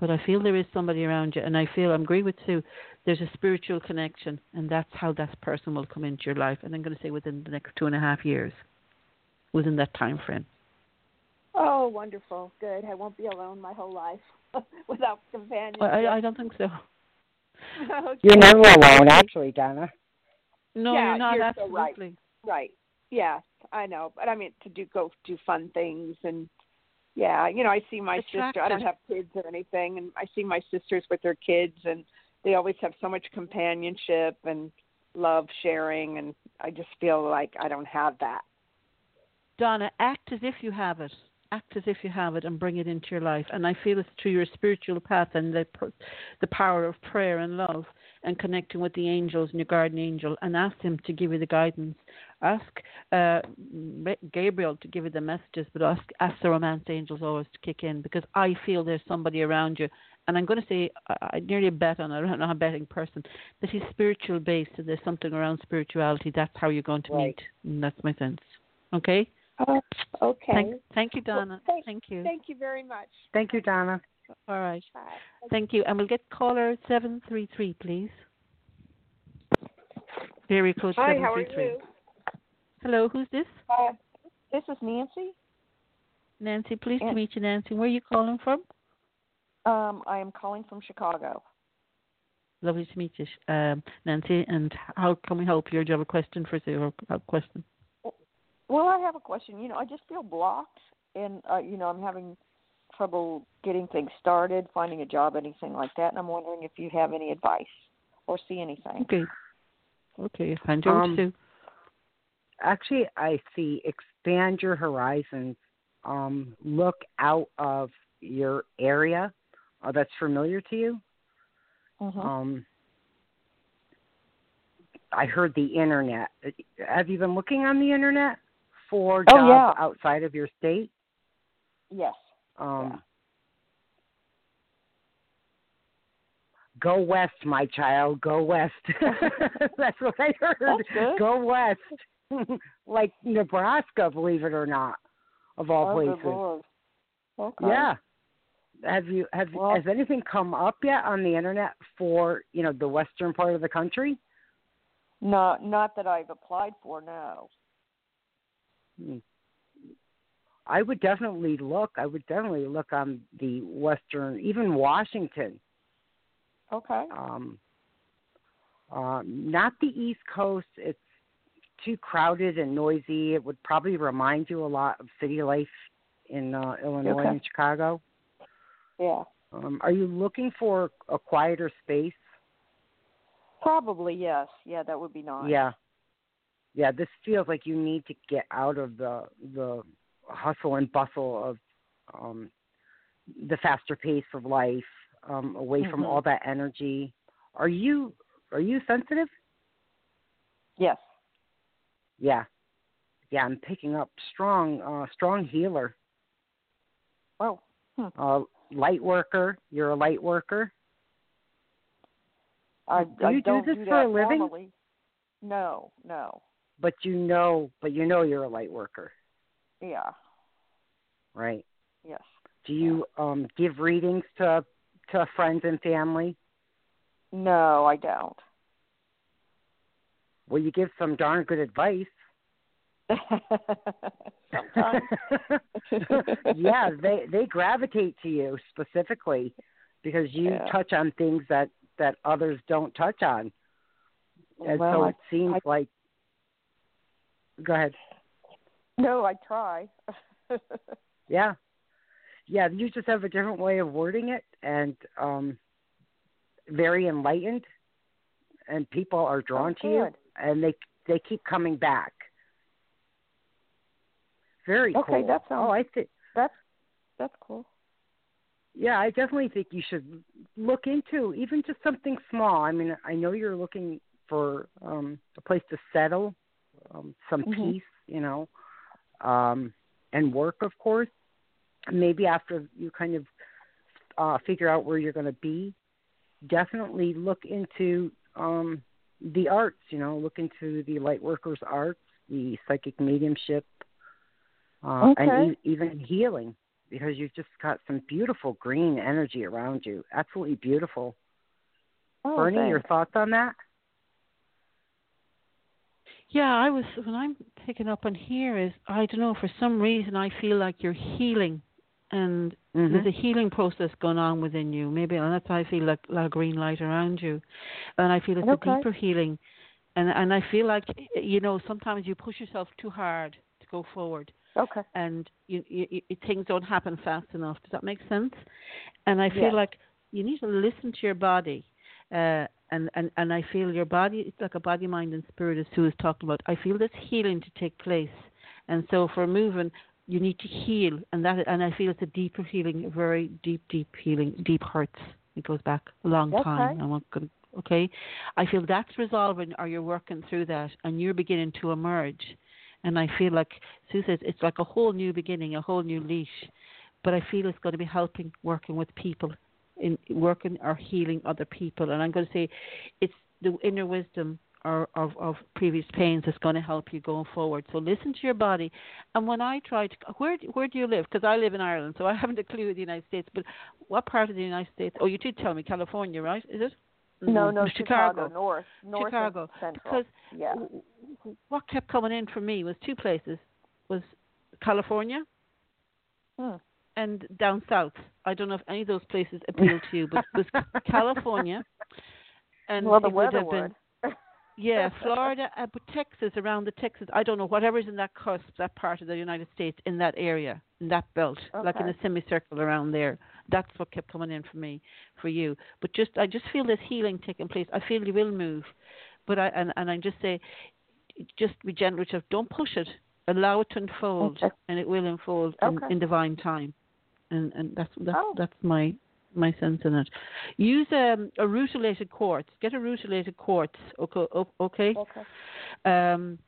But I feel there is somebody around you, and I feel, I agree with Sue, there's a spiritual connection, and that's how that person will come into your life. And I'm going to say within the next two and a half years. Within that time frame. Oh, wonderful. Good. I won't be alone my whole life without companionship. I, I don't think so. Okay. You're never alone, actually, Donna. No, yeah, you're not. You're absolutely. So right. right. Yeah, I know. But I mean, to do go do fun things. And, yeah, you know, I see my Attracted. sister. I don't have kids or anything. And I see my sisters with their kids. And they always have so much companionship and love sharing. And I just feel like I don't have that. Donna, act as if you have it. Act as if you have it and bring it into your life. And I feel it's through your spiritual path and the the power of prayer and love and connecting with the angels and your guardian angel, and ask him to give you the guidance. Ask uh, Gabriel to give you the messages, but ask, ask the romance angels always to kick in, because I feel there's somebody around you. And I'm going to say, I nearly bet on it, I don't know, I'm a betting person, but he's spiritual based, so there's something around spirituality. That's how you're going to right. meet. And that's my sense. Okay? Oh, okay. Thank, thank you, Donna. Well, thank, thank you. Thank you very much. Thank you, Donna. All right. Bye. Thank you. And we'll get caller seven three three, please. Very close. Hi, how are you? Hello, who's this? Uh, this is Nancy. Nancy, pleased An- to meet you, Nancy. Where are you calling from? Um, I am calling from Chicago. Lovely to meet you, um, Nancy. And how can we help you? Do you have a question for Sue? A question? Well, I have a question. You know, I just feel blocked, and, uh, you know, I'm having trouble getting things started, finding a job, anything like that, and I'm wondering if you have any advice or see anything. Okay. Okay. And um, Sue? Actually, I see expand your horizons. Um, look out of your area uh, that's familiar to you. Mm-hmm. Um, I heard the Internet. Have you been looking on the Internet? For jobs oh, yeah. outside of your state? Yes. Um, yeah. Go west, my child. Go west. That's what I heard. Go west. Like Nebraska, believe it or not, of all oh, places. Good Lord. Okay. Yeah. Have you have well, has anything come up yet on the Internet for, you know, the western part of the country? No, not that I've applied for. No. I would definitely look. I would definitely look on the Western, even Washington. Okay. Um, um, not the East Coast. It's too crowded and noisy. It would probably remind you a lot of city life in uh, Illinois okay. and Chicago. Yeah. Um, are you looking for a quieter space? Probably, yes. Yeah, that would be nice. Yeah. Yeah, this feels like you need to get out of the the hustle and bustle of um, the faster pace of life, um, away mm-hmm. from all that energy. Are you are you sensitive? Yes. Yeah. Yeah, I'm picking up strong, uh, strong healer. Oh. Hmm. Uh, light worker. You're a light worker. I, do I you don't do this do for a living? Normally. No, no. But you know, but you know you're a light worker. Yeah. Right. Yes. Do you yeah. um, give readings to to friends and family? No, I don't. Well, you give some darn good advice. Sometimes. Yeah, they, they gravitate to you specifically because you yeah. touch on things that, that others don't touch on. And well, so it I, seems I, like... Go ahead. No, I try. Yeah. Yeah, you just have a different way of wording it and um, very enlightened, and people are drawn oh, to you, and they they keep coming back. Very okay, cool. Okay, that sounds... Oh, I think that's, that's cool. Yeah, I definitely think you should look into even just something small. I mean, I know you're looking for um, a place to settle, um, some mm-hmm. peace, you know, um, and work, of course. Maybe after you kind of uh, figure out where you're going to be, definitely look into um, the arts, you know, look into the lightworkers' arts, the psychic mediumship, uh, okay. and e- even healing, because you've just got some beautiful green energy around you. Absolutely beautiful. Oh, Bernie, thanks. Your thoughts on that? Yeah, I was, what I'm picking up on here is, I don't know, for some reason I feel like you're healing and mm-hmm. there's a healing process going on within you. Maybe, and that's why I feel like a lot of green light around you. And I feel it's okay. a deeper healing. And and I feel like, you know, sometimes you push yourself too hard to go forward. Okay. And you, you, you, things don't happen fast enough. Does that make sense? And I feel yeah. like you need to listen to your body. Uh, and, and, and I feel your body, it's like a body, mind, and spirit, as Sue is talking about. I feel this healing to take place. And so for moving, you need to heal. And that, and I feel it's a deeper healing, very deep, deep healing, deep hurts. It goes back a long okay. time. I'm not gonna, okay? I feel that's resolving, or you're working through that, and you're beginning to emerge. And I feel like, Sue says, it's like a whole new beginning, a whole new leash. But I feel it's going to be helping, working with people, in working or healing other people. And I'm going to say it's the inner wisdom or, of, of previous pains that's going to help you going forward. So listen to your body. And when I try to, where, where do you live? Because I live in Ireland, so I haven't a clue of the United States. But what part of the United States? Oh, you did tell me California, right? Is it? No, no, Chicago, Chicago North. North Chicago. Central. Because yeah. w- w- what kept coming in for me was two places. Was California hmm. and down south. I don't know if any of those places appeal to you, but it was California. And well, the weather would have been, yeah, Florida, uh, but Texas, around the Texas, I don't know, whatever's in that cusp, that part of the United States, in that area, in that belt, okay. like in a semicircle around there. That's what kept coming in for me, for you. But just, I just feel this healing taking place. I feel you will move. But I and, and I just say, just be gentle with yourself. Don't push it. Allow it to unfold, okay. and it will unfold okay. in, in divine time. And and that's that's, oh. that's my my sense in it. Use um, a root-related quartz. Get a root-related quartz. Okay. Okay. okay. Um,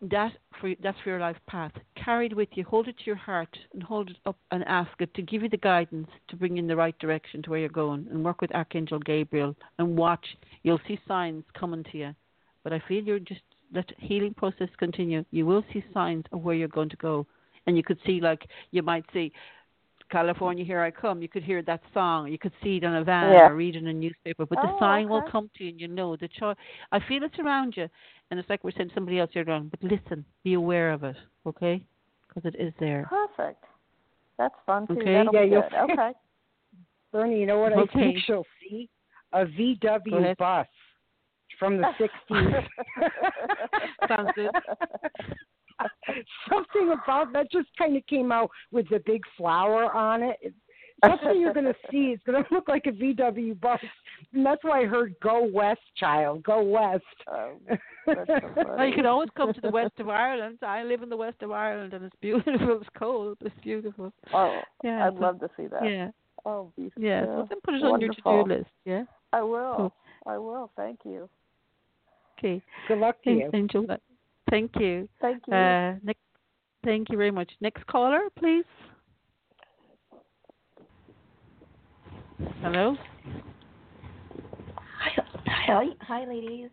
that for that's for your life path. Carry it with you. Hold it to your heart and hold it up and ask it to give you the guidance to bring you in the right direction to where you're going. And work with Archangel Gabriel and watch. You'll see signs coming to you. But I feel you're just let the healing process continue. You will see signs of where you're going to go. And you could see, like, you might see, California, here I come. You could hear that song. You could see it on a van yeah. or read it in a newspaper. But oh, the sign okay. will come to you, and you know. the cho- I feel it's around you. And it's like we're saying somebody else you're wrong. But listen, be aware of it, okay? because it is there. Perfect. That's fun, too. Okay. That'll yeah, be you'll good. Okay. Bernie, you know what okay. I think she'll see? A V W bus from the sixties. Sounds good. Something about that just kind of came out with the big flower on it. It's something you're going to see. It's going to look like a V W bus. And that's why I heard, go west, child. Go west. Oh, that's so funny. Well, you can always come to the west of Ireland. I live in the west of Ireland, and it's beautiful. It's cold. It's beautiful. Oh, yeah, I'd love to see that. Yeah. Oh, beautiful. Yeah, so then put it Wonderful. on your to-do list. Yeah, I will. Cool. I will. Thank you. Okay. Good luck to Thanks, you. Angel. Thank you. Thank you. Uh, next, thank you very much. Next caller, please. Hello. Hi, hi, hi, ladies.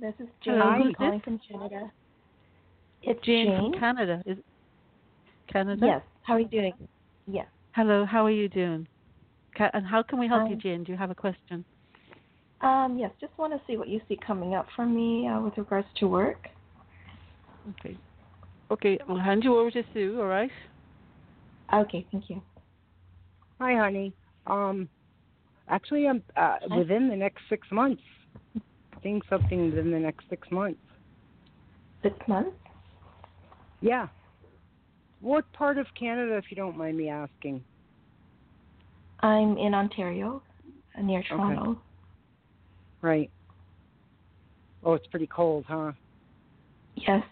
This is Jane. Hi, I'm calling from Canada. It's Jane, Jane from Canada. Is Canada? Yes. How are you doing? Yes. Hello. How are you doing? And how can we help um, you, Jane? Do you have a question? Um, yes. Just want to see what you see coming up for me uh, with regards to work. Okay. Okay, I'll hand you over to Sue, all right? Okay, thank you. Hi, honey. Um, actually, I'm uh, within the next six months. Seeing something within the next six months. Six months? Yeah. What part of Canada, if you don't mind me asking? I'm in Ontario, near Toronto. Okay. Right. Oh, it's pretty cold, huh? Yes.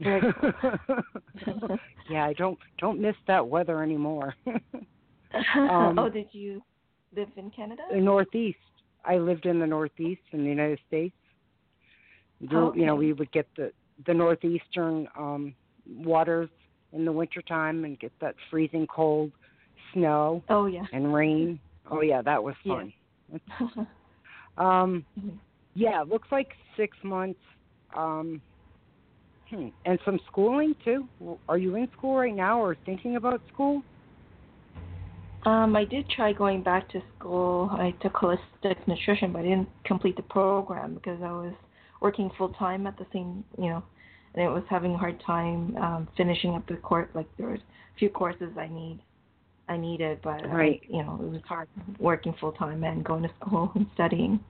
Very cool. Yeah, I don't don't miss that weather anymore. um, oh, did you live in Canada? The Northeast. I lived in the Northeast in the United States. You, okay. you know, we would get the, the northeastern um, waters in the wintertime and get that freezing cold snow oh, yeah. and rain. Oh, yeah, that was fun. Yeah. um, yeah, looks like six months. Um, hmm. And some schooling too. Are you in school right now or thinking about school? Um, I did try going back to school. I took holistic nutrition, but I didn't complete the program because I was working full time at the same, you know, and I was having a hard time um, finishing up the course. Like there was a few courses I need, I needed, but right. I, you know, it was hard working full time and going to school and studying.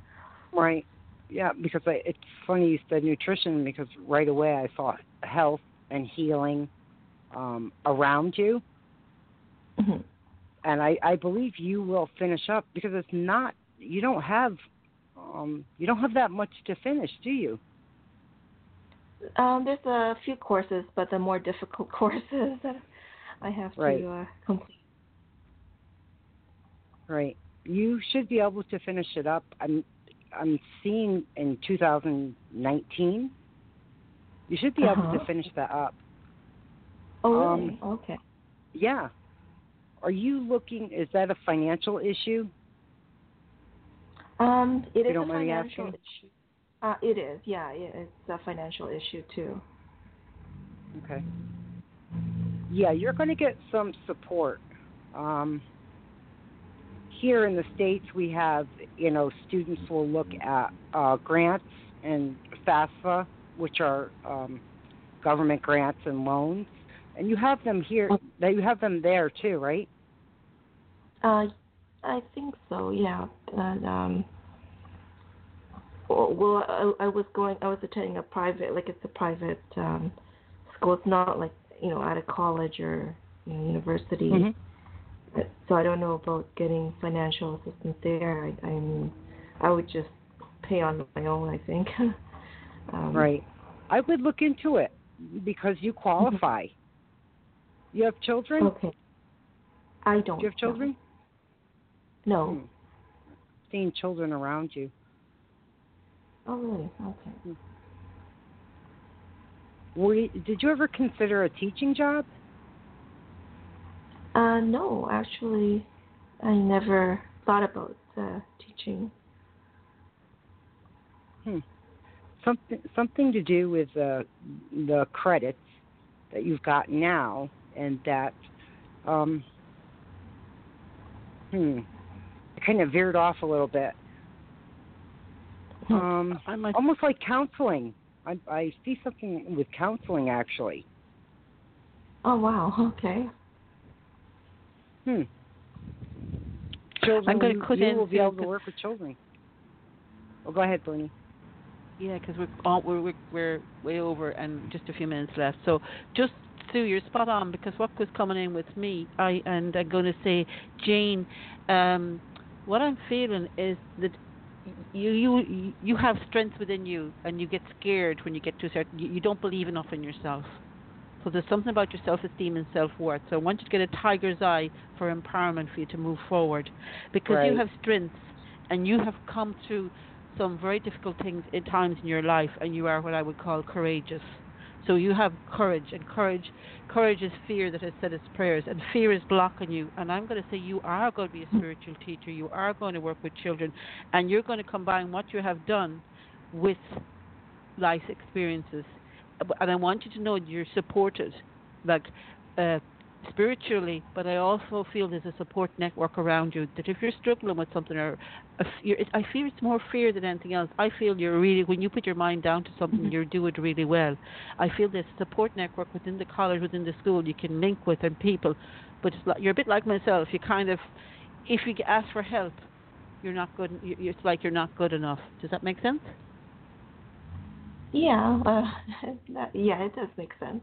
Right. Yeah, because I, it's funny you said nutrition because right away I saw health and healing um, around you. Mm-hmm. And I, I believe you will finish up because it's not, you don't have, um, you don't have that much to finish, do you? Um, there's a few courses, but the more difficult courses that I have right. to uh, complete. Right. You should be able to finish it up. I'm I'm seeing in two thousand nineteen, you should be able uh-huh. to finish that up. Oh, really? Um, okay. Yeah. Are you looking, is that a financial issue? Um, it you is a financial issue. Uh, it is, yeah, it, it's a financial issue too. Okay. Yeah, you're going to get some support. Um Here in the States, we have, you know, students will look at uh, grants and FAFSA, which are um, government grants and loans, and you have them here. You have them there too, right? Uh, I think so. Yeah. And, um, well, I, I was going. I was attending a private, like it's a private um, school. It's not like you know at a college or you know, university. Mm-hmm. So I don't know about getting financial assistance there. I, I mean, I would just pay on my own, I think. um, right. I would look into it because you qualify. You have children? Okay. I don't. Do you have children? No. Hmm. Seeing children around you. Oh, really? Okay. Were you, did you ever consider a teaching job? Uh, no, actually, I never thought about uh, teaching. Hmm. Something, something to do with uh, the credits that you've got now, and that, um, hmm, I kind of veered off a little bit. Um, I'm like, almost like counseling. I, I see something with counseling, actually. Oh, wow. Okay. Hmm. Children, I'm going to put you in. You will be able to work with children. Oh, go ahead, Bernie. Yeah, because we're, all, we're we're way over and just a few minutes left. So just, Sue, you're spot on, because what was coming in with me, I and I'm going to say, Jane, um, what I'm feeling is that you you you have strength within you, and you get scared when you get to a certain, you, you don't believe enough in yourself. So there's something about your self-esteem and self-worth. So I want you to get a tiger's eye for empowerment for you to move forward, because right. you have strength, and you have come through some very difficult things at times in your life, and you are what I would call courageous. So you have courage, and courage courage is fear that has said its prayers, and fear is blocking you. And I'm going to say you are going to be a spiritual teacher. You are going to work with children, and you're going to combine what you have done with life experiences. And I want you to know you're supported, like uh, spiritually, but I also feel there's a support network around you, that if you're struggling with something, or if you're, I feel it's more fear than anything else. I feel you're really, when you put your mind down to something, mm-hmm. you do it really well. I feel there's a support network within the college, within the school, you can link with and people. But it's like, you're a bit like myself. You kind of, if you ask for help, you're not good. It's like you're not good enough. Does that make sense? Yeah. Uh, that, yeah, it does make sense.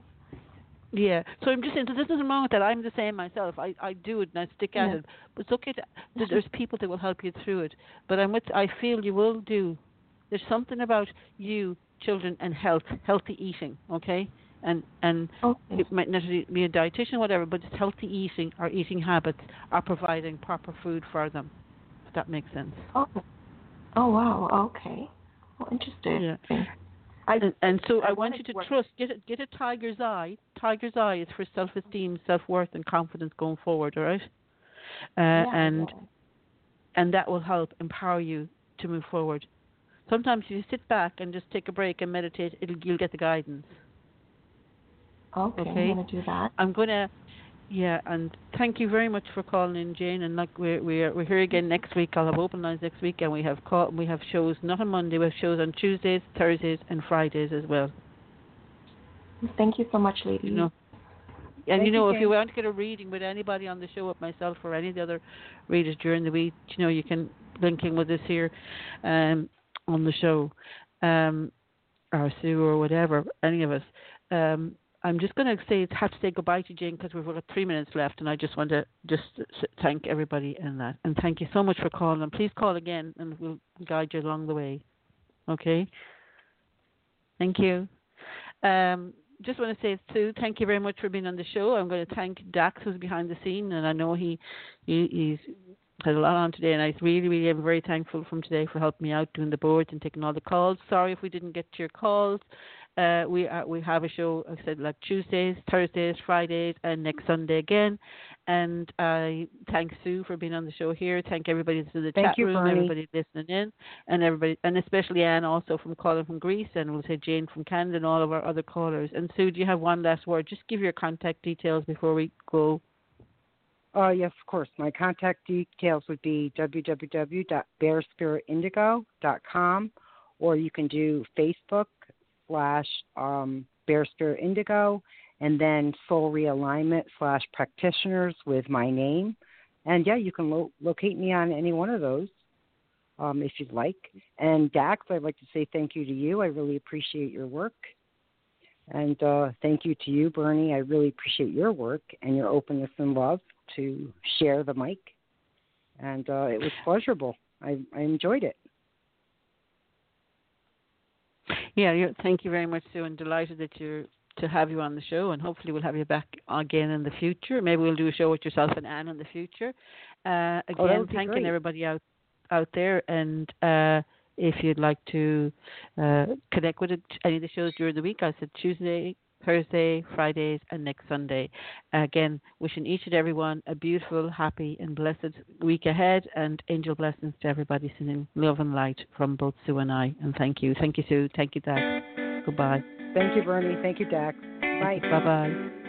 Yeah, so I'm just saying, so there's nothing wrong with that. I'm the same myself. I, I do it and I stick at yeah. it. But it's okay to, there's people that will help you through it. But I'm with, I feel you will do. There's something about you, children, and health, healthy eating, okay? And and okay. it might not be a dietitian or whatever, but it's healthy eating or eating habits are providing proper food for them, if that makes sense. Oh, oh wow, okay. Well, interesting. Yeah. I, and, and so I, I want you to work. trust, get a, get a tiger's eye. Tiger's eye is for self-esteem, self-worth, and confidence going forward, all right? Uh, yeah, and yeah. and that will help empower you to move forward. Sometimes if you sit back and just take a break and meditate, it'll, you'll get the guidance. Okay, okay? I'm going to do that. I'm going to, yeah, and thank you very much for calling in, Jane. And like we're, we're, we're here again next week. I'll have open lines next week, and we have call, we have shows, not on Monday, we have shows on Tuesdays, Thursdays, and Fridays as well. Thank you so much, ladies. You know, and Thank you know, you if you want to get a reading with anybody on the show, with myself or any of the other readers during the week, you know, you can link in with us here um, on the show, um, or Sue or whatever, any of us. Um, I'm just going to say have to say goodbye to Jane, because we've got three minutes left, and I just want to just thank everybody in that. And thank you so much for calling. And please call again, and we'll guide you along the way. Okay? Thank you. Um, just want to say, Sue, thank you very much for being on the show. I'm going to thank Dax, who's behind the scene, and I know he, he he's had a lot on today, and I really, really am very thankful from today for helping me out doing the boards and taking all the calls. Sorry if we didn't get to your calls. Uh, we are, we have a show, I said, like Tuesdays, Thursdays, Fridays, and next Sunday again. And I thank Sue for being on the show here. Thank everybody that's in the thank chat you, room, Bonnie. Everybody listening in, and everybody, and especially Anne also from calling from Greece, and we'll say Jane from Canada, and all of our other callers. And Sue, do you have one last word? Just give your contact details before we go. Uh, yes, of course. My contact details would be w w w dot bear spirit indigo dot com, or you can do Facebook. slash um, Bear Spirit Indigo, and then Soul Realignment slash Practitioners with my name. And, yeah, you can lo- locate me on any one of those um, if you'd like. And, Dax, I'd like to say thank you to you. I really appreciate your work. And uh, thank you to you, Bernie. I really appreciate your work and your openness and love to share the mic. And uh, it was pleasurable. I, I enjoyed it. Yeah, thank you very much, Sue, and delighted that you're to have you on the show, and hopefully we'll have you back again in the future. Maybe we'll do a show with yourself and Anne in the future. Uh, again, oh, that would be thanking great. Everybody out out there, and uh, if you'd like to uh, connect with any of the shows during the week, I said Tuesday, Thursday, Fridays, and next Sunday. Again, wishing each and everyone a beautiful, happy, and blessed week ahead, and angel blessings to everybody, sending love and light from both Sue and I. And thank you. Thank you, Sue. Thank you, Dax. Goodbye. Thank you, Bernie. Thank you, Dax. Bye. Bye-bye.